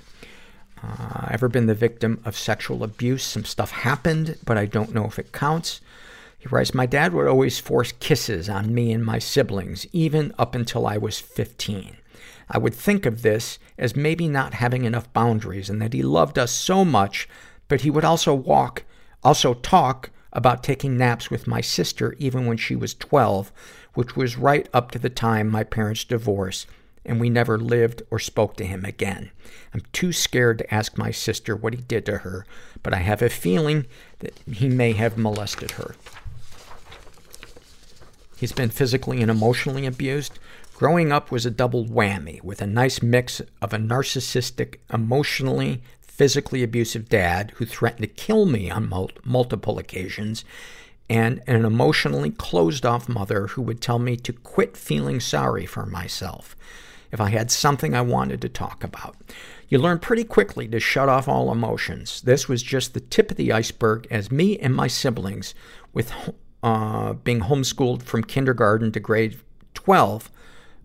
Ever been the victim of sexual abuse? Some stuff happened, but I don't know if it counts. He writes, my dad would always force kisses on me and my siblings, even up until I was 15. I would think of this as maybe not having enough boundaries and that he loved us so much, but he would also talk about taking naps with my sister even when she was 12, which was right up to the time my parents divorced, and we never lived or spoke to him again. I'm too scared to ask my sister what he did to her, but I have a feeling that he may have molested her. He's been physically and emotionally abused. Growing up was a double whammy with a nice mix of a narcissistic, emotionally, physically abusive dad who threatened to kill me on multiple occasions, and an emotionally closed-off mother who would tell me to quit feeling sorry for myself if I had something I wanted to talk about. You learn pretty quickly to shut off all emotions. This was just the tip of the iceberg, as me and my siblings, with being homeschooled from kindergarten to grade 12,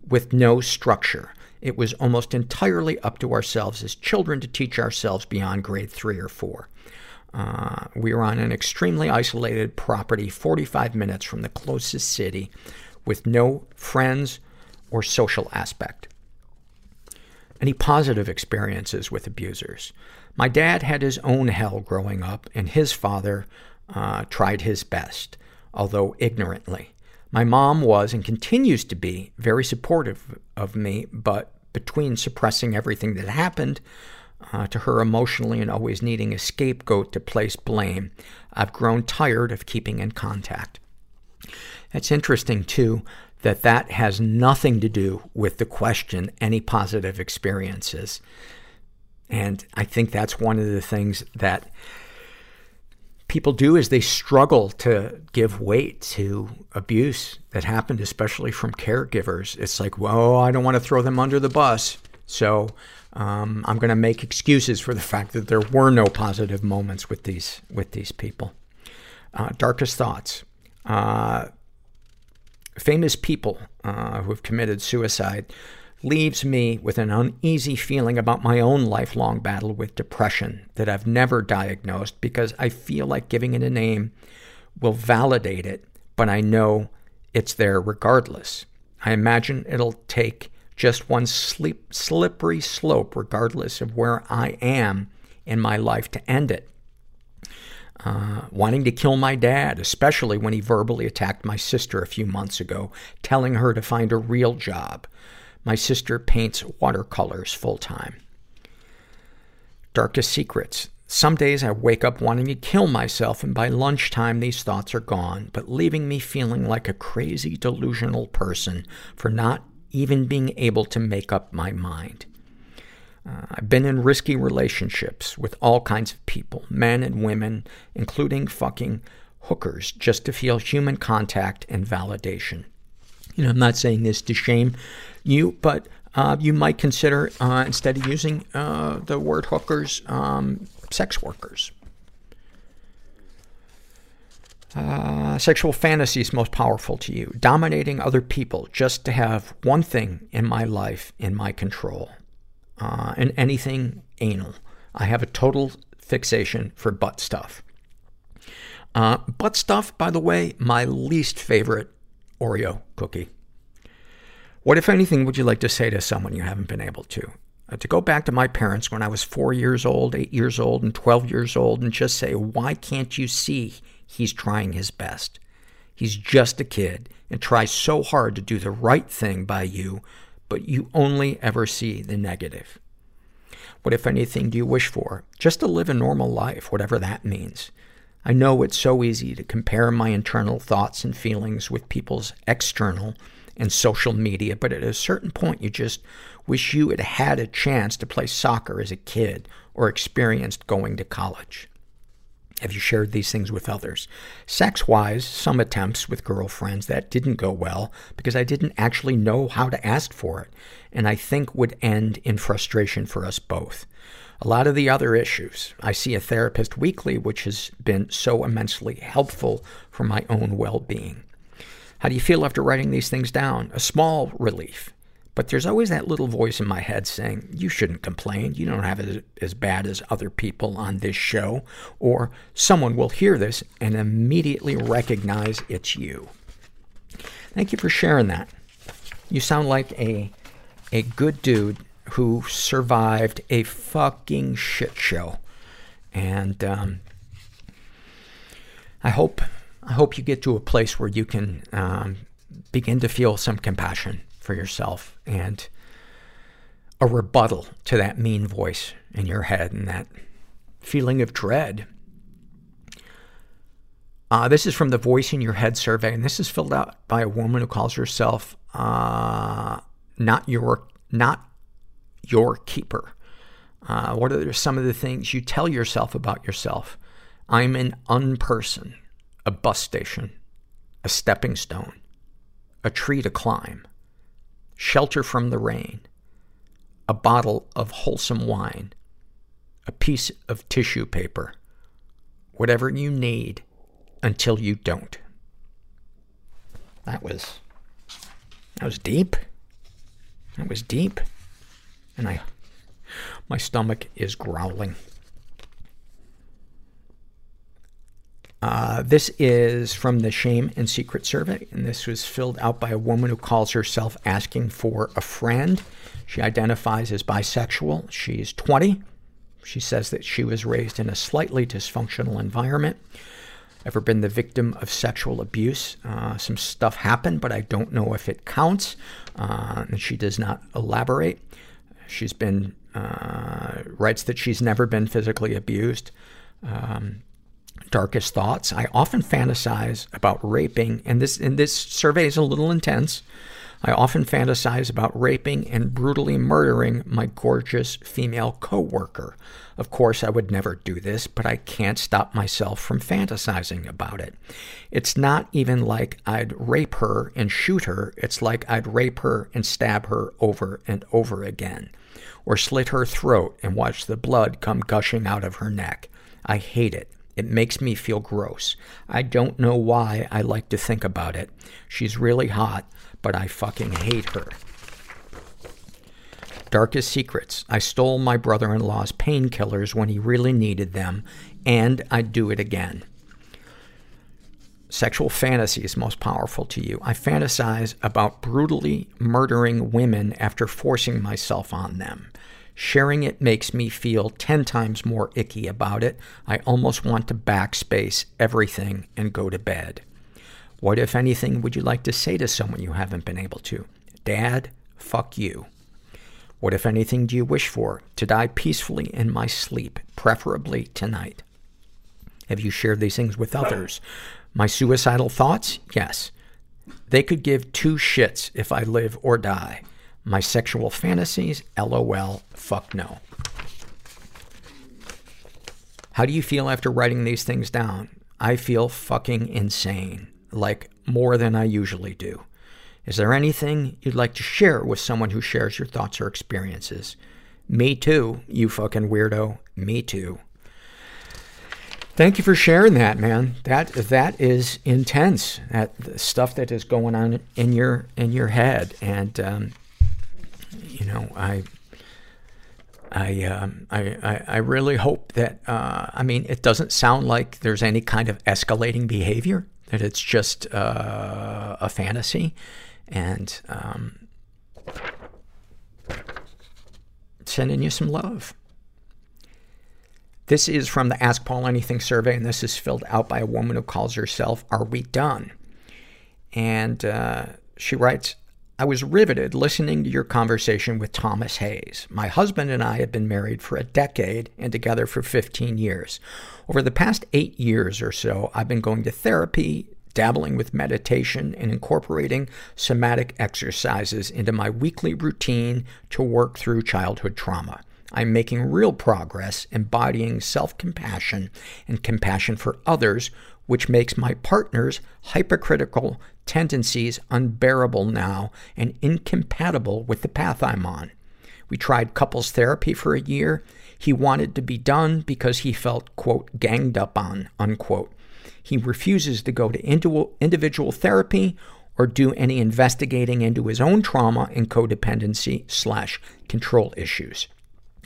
with no structure. It was almost entirely up to ourselves as children to teach ourselves beyond grade 3 or 4. We were on an extremely isolated property 45 minutes from the closest city with no friends or social aspect. Any positive experiences with abusers? My dad had his own hell growing up, and his father tried his best, although ignorantly. My mom was, and continues to be, very supportive of me, but between suppressing everything that happened to her emotionally and always needing a scapegoat to place blame, I've grown tired of keeping in contact. It's interesting, too, that has nothing to do with the question, any positive experiences. And I think that's one of the things that people do is they struggle to give weight to abuse that happened, especially from caregivers. It's like, whoa, I don't want to throw them under the bus. So I'm going to make excuses for the fact that there were no positive moments with these people. Darkest thoughts. Famous people who have committed suicide leaves me with an uneasy feeling about my own lifelong battle with depression that I've never diagnosed because I feel like giving it a name will validate it, but I know it's there regardless. I imagine it'll take just one slippery slope regardless of where I am in my life to end it. Wanting to kill my dad, especially when he verbally attacked my sister a few months ago, telling her to find a real job. My sister paints watercolors full-time. Darkest secrets. Some days I wake up wanting to kill myself, and by lunchtime these thoughts are gone, but leaving me feeling like a crazy, delusional person for not even being able to make up my mind. I've been in risky relationships with all kinds of people, men and women, including fucking hookers, just to feel human contact and validation. You know, I'm not saying this to shame you, but you might consider, instead of using the word hookers, sex workers. Sexual fantasies most powerful to you. Dominating other people just to have one thing in my life in my control. And anything anal. I have a total fixation for butt stuff. Butt stuff, by the way, my least favorite Oreo cookie. What, if anything, would you like to say to someone you haven't been able to? To go back to my parents when I was 4 years old, 8 years old, and 12 years old, and just say, why can't you see he's trying his best? He's just a kid and tries so hard to do the right thing by you, but you only ever see the negative. What, if anything, do you wish for? Just to live a normal life, whatever that means. I know it's so easy to compare my internal thoughts and feelings with people's external and social media, but at a certain point you just wish you had had a chance to play soccer as a kid or experienced going to college. Have you shared these things with others? Sex-wise, some attempts with girlfriends that didn't go well because I didn't actually know how to ask for it, and I think would end in frustration for us both. A lot of the other issues. I see a therapist weekly, which has been so immensely helpful for my own well-being. How do you feel after writing these things down? A small relief. But there's always that little voice in my head saying, you shouldn't complain. You don't have it as bad as other people on this show. Or someone will hear this and immediately recognize it's you. Thank you for sharing that. You sound like a good dude who survived a fucking shit show. And I hope you get to a place where you can begin to feel some compassion for yourself and a rebuttal to that mean voice in your head and that feeling of dread. This is from the Voice in Your Head survey, and this is filled out by a woman who calls herself Not Your Keeper. What are some of the things you tell yourself about yourself? I'm an unperson, a bus station, a stepping stone, a tree to climb, shelter from the rain, a bottle of wholesome wine, a piece of tissue paper, whatever you need until you don't. That was deep. That was deep. And my stomach is growling. This is from the Shame and Secret survey, and this was filled out by a woman who calls herself Asking for a Friend. She identifies as bisexual. She's 20. She says that she was raised in a slightly dysfunctional environment. Ever been the victim of sexual abuse? Some stuff happened, but I don't know if it counts. And she does not elaborate. She's been, writes that she's never been physically abused. Darkest thoughts. I often fantasize about raping, and this survey is a little intense. I often fantasize about raping and brutally murdering my gorgeous female coworker. Of course, I would never do this, but I can't stop myself from fantasizing about it. It's not even like I'd rape her and shoot her. It's like I'd rape her and stab her over and over again, or slit her throat and watch the blood come gushing out of her neck. I hate it. It makes me feel gross. I don't know why I like to think about it. She's really hot, but I fucking hate her. Darkest secrets. I stole my brother-in-law's painkillers when he really needed them, and I'd do it again. Sexual fantasy is most powerful to you. I fantasize about brutally murdering women after forcing myself on them. Sharing it makes me feel 10 times more icky about it. I almost want to backspace everything and go to bed. What, if anything, would you like to say to someone you haven't been able to? Dad, fuck you. What, if anything, do you wish for? To die peacefully in my sleep, preferably tonight. Have you shared these things with others? My suicidal thoughts? Yes. They could give 2 shits if I live or die. My sexual fantasies? LOL, fuck no. How do you feel after writing these things down? I feel fucking insane, like more than I usually do. Is there anything you'd like to share with someone who shares your thoughts or experiences? Me too, you fucking weirdo. Me too. Thank you for sharing that, man. That is intense. That the stuff that is going on in your head, and you know, I really hope that, I mean, it doesn't sound like there's any kind of escalating behavior, that it's just, a fantasy. And, sending you some love. This is from the Ask Paul Anything survey, and this is filled out by a woman who calls herself Are We Done? And, she writes, I was riveted listening to your conversation with Thomas Hayes. My husband and I have been married for a decade and together for 15 years. Over the past 8 years or so, I've been going to therapy, dabbling with meditation, and incorporating somatic exercises into my weekly routine to work through childhood trauma. I'm making real progress embodying self-compassion and compassion for others, which makes my partner's hypercritical tendencies unbearable now and incompatible with the path I'm on. We tried couples therapy for a year. He wanted to be done because he felt, quote, ganged up on, unquote. He refuses to go to individual therapy or do any investigating into his own trauma and codependency/control issues.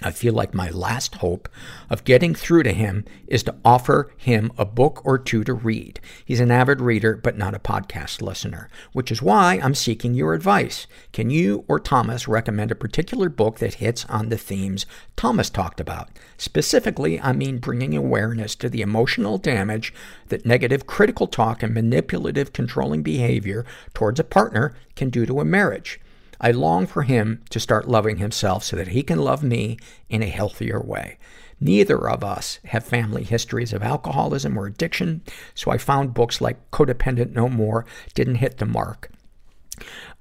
I feel like my last hope of getting through to him is to offer him a book or two to read. He's an avid reader, but not a podcast listener, which is why I'm seeking your advice. Can you or Thomas recommend a particular book that hits on the themes Thomas talked about? Specifically, I mean bringing awareness to the emotional damage that negative critical talk and manipulative controlling behavior towards a partner can do to a marriage. I long for him to start loving himself so that he can love me in a healthier way. Neither of us have family histories of alcoholism or addiction, so I found books like Codependent No More didn't hit the mark.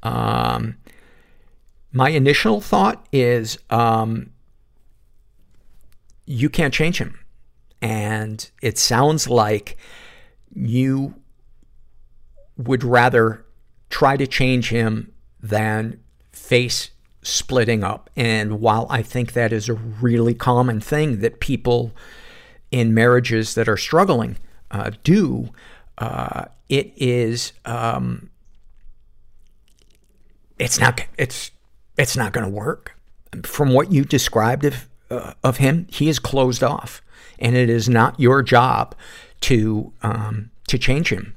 My initial thought is you can't change him. And it sounds like you would rather try to change him than face splitting up. And while I think that is a really common thing that people in marriages that are struggling do, it is it's not going to work. From what you described of him, he is closed off, and it is not your job to change him.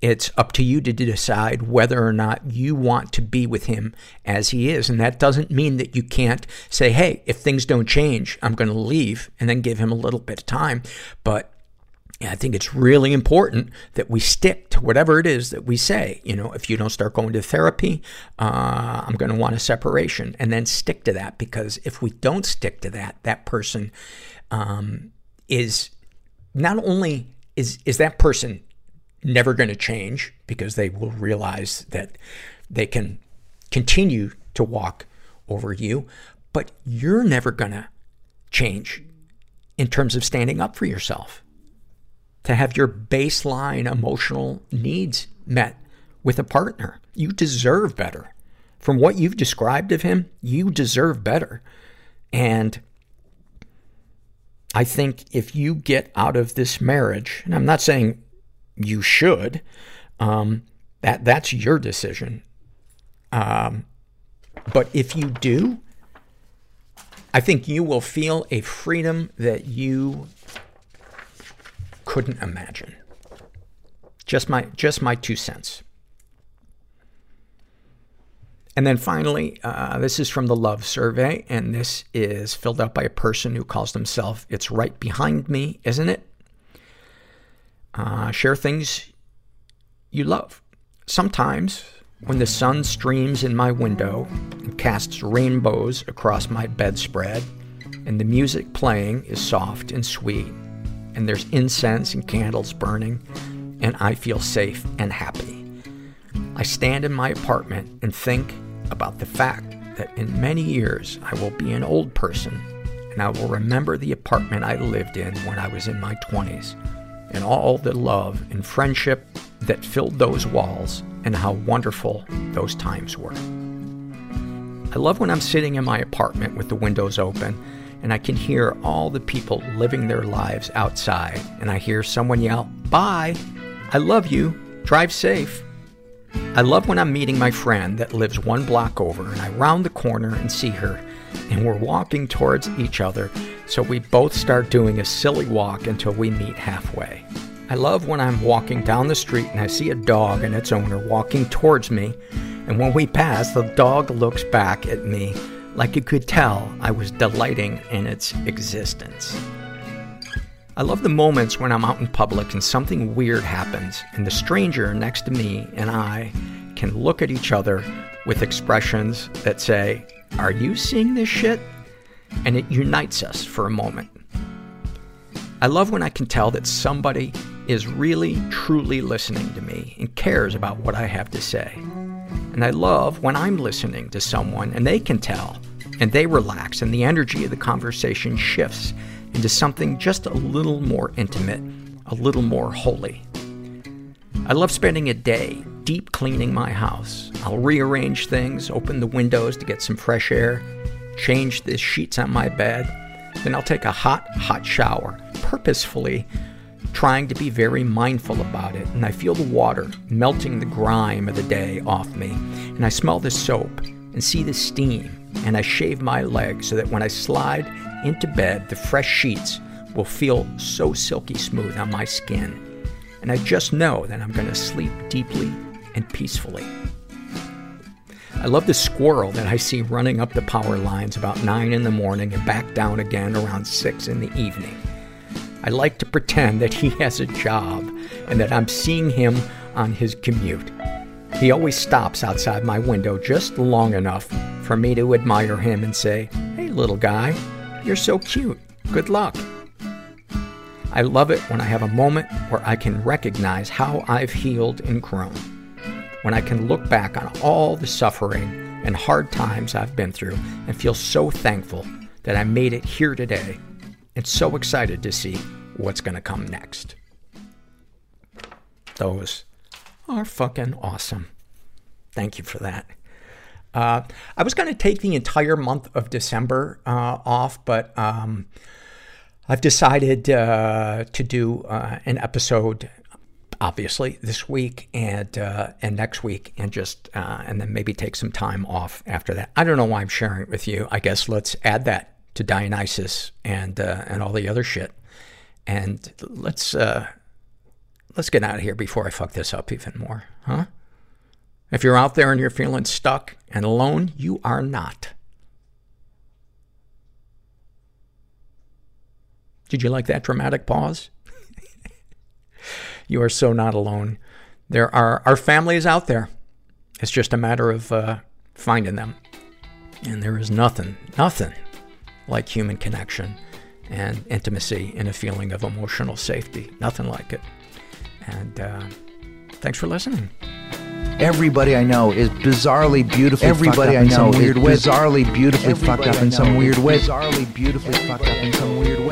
It's up to you to decide whether or not you want to be with him as he is. And that doesn't mean that you can't say, hey, if things don't change, I'm going to leave, and then give him a little bit of time. But I think it's really important that we stick to whatever it is that we say. You know, if you don't start going to therapy, I'm going to want a separation. And then stick to that, because if we don't stick to that, that person is not only is that person never going to change, because they will realize that they can continue to walk over you, but you're never going to change in terms of standing up for yourself, to have your baseline emotional needs met with a partner. You deserve better. From what you've described of him, you deserve better. And I think if you get out of this marriage, and I'm not saying you should, that's your decision. But if you do, I think you will feel a freedom that you couldn't imagine. Just my 2 cents. And then finally, this is from the Love Survey, and this is filled out by a person who calls themselves It's Right Behind Me, Isn't It? Share things you love. Sometimes, when the sun streams in my window and casts rainbows across my bedspread, and the music playing is soft and sweet, and there's incense and candles burning, and I feel safe and happy, I stand in my apartment and think about the fact that in many years I will be an old person, and I will remember the apartment I lived in when I was in my 20s. And all the love and friendship that filled those walls, and how wonderful those times were. I love when I'm sitting in my apartment with the windows open, and I can hear all the people living their lives outside, and I hear someone yell, "Bye, I love you, drive safe." I love when I'm meeting my friend that lives one block over, and I round the corner and see her, and we're walking towards each other, so we both start doing a silly walk until we meet halfway. I love when I'm walking down the street and I see a dog and its owner walking towards me, and when we pass, the dog looks back at me like it could tell I was delighting in its existence. I love the moments when I'm out in public and something weird happens, and the stranger next to me and I can look at each other with expressions that say, "Are you seeing this shit?" And it unites us for a moment. I love when I can tell that somebody is really, truly listening to me and cares about what I have to say. And I love when I'm listening to someone and they can tell, and they relax, and the energy of the conversation shifts into something just a little more intimate, a little more holy. I love spending a day deep cleaning my house. I'll rearrange things, open the windows to get some fresh air, change the sheets on my bed, then I'll take a hot shower, purposefully trying to be very mindful about it, and I feel the water melting the grime of the day off me, and I smell the soap and see the steam, and I shave my leg so that when I slide into bed, the fresh sheets will feel so silky smooth on my skin, and I just know that I'm going to sleep deeply and peacefully. I love the squirrel that I see running up the power lines about 9 in the morning and back down again around 6 in the evening. I like to pretend that he has a job and that I'm seeing him on his commute. He always stops outside my window just long enough for me to admire him and say, "Hey, little guy, you're so cute. Good luck." I love it when I have a moment where I can recognize how I've healed and grown, when I can look back on all the suffering and hard times I've been through and feel so thankful that I made it here today, and so excited to see what's going to come next. Those are fucking awesome. Thank you for that. I was going to take the entire month of December off, but I've decided to do an episode, obviously, this week and next week, and just and then maybe take some time off after that. I don't know why I'm sharing it with you. I guess let's add that to Dionysus and all the other shit, and let's get out of here before I fuck this up even more, huh? If you're out there and you're feeling stuck and alone, you are not. Did you like that dramatic pause? You are so not alone. There are our families out there. It's just a matter of finding them, and there is nothing like human connection and intimacy and a feeling of emotional safety. Nothing like it. And thanks for listening. Everybody I know is bizarrely beautifully fucked up in some weird way. Bizarrely beautifully fucked up in some weird way.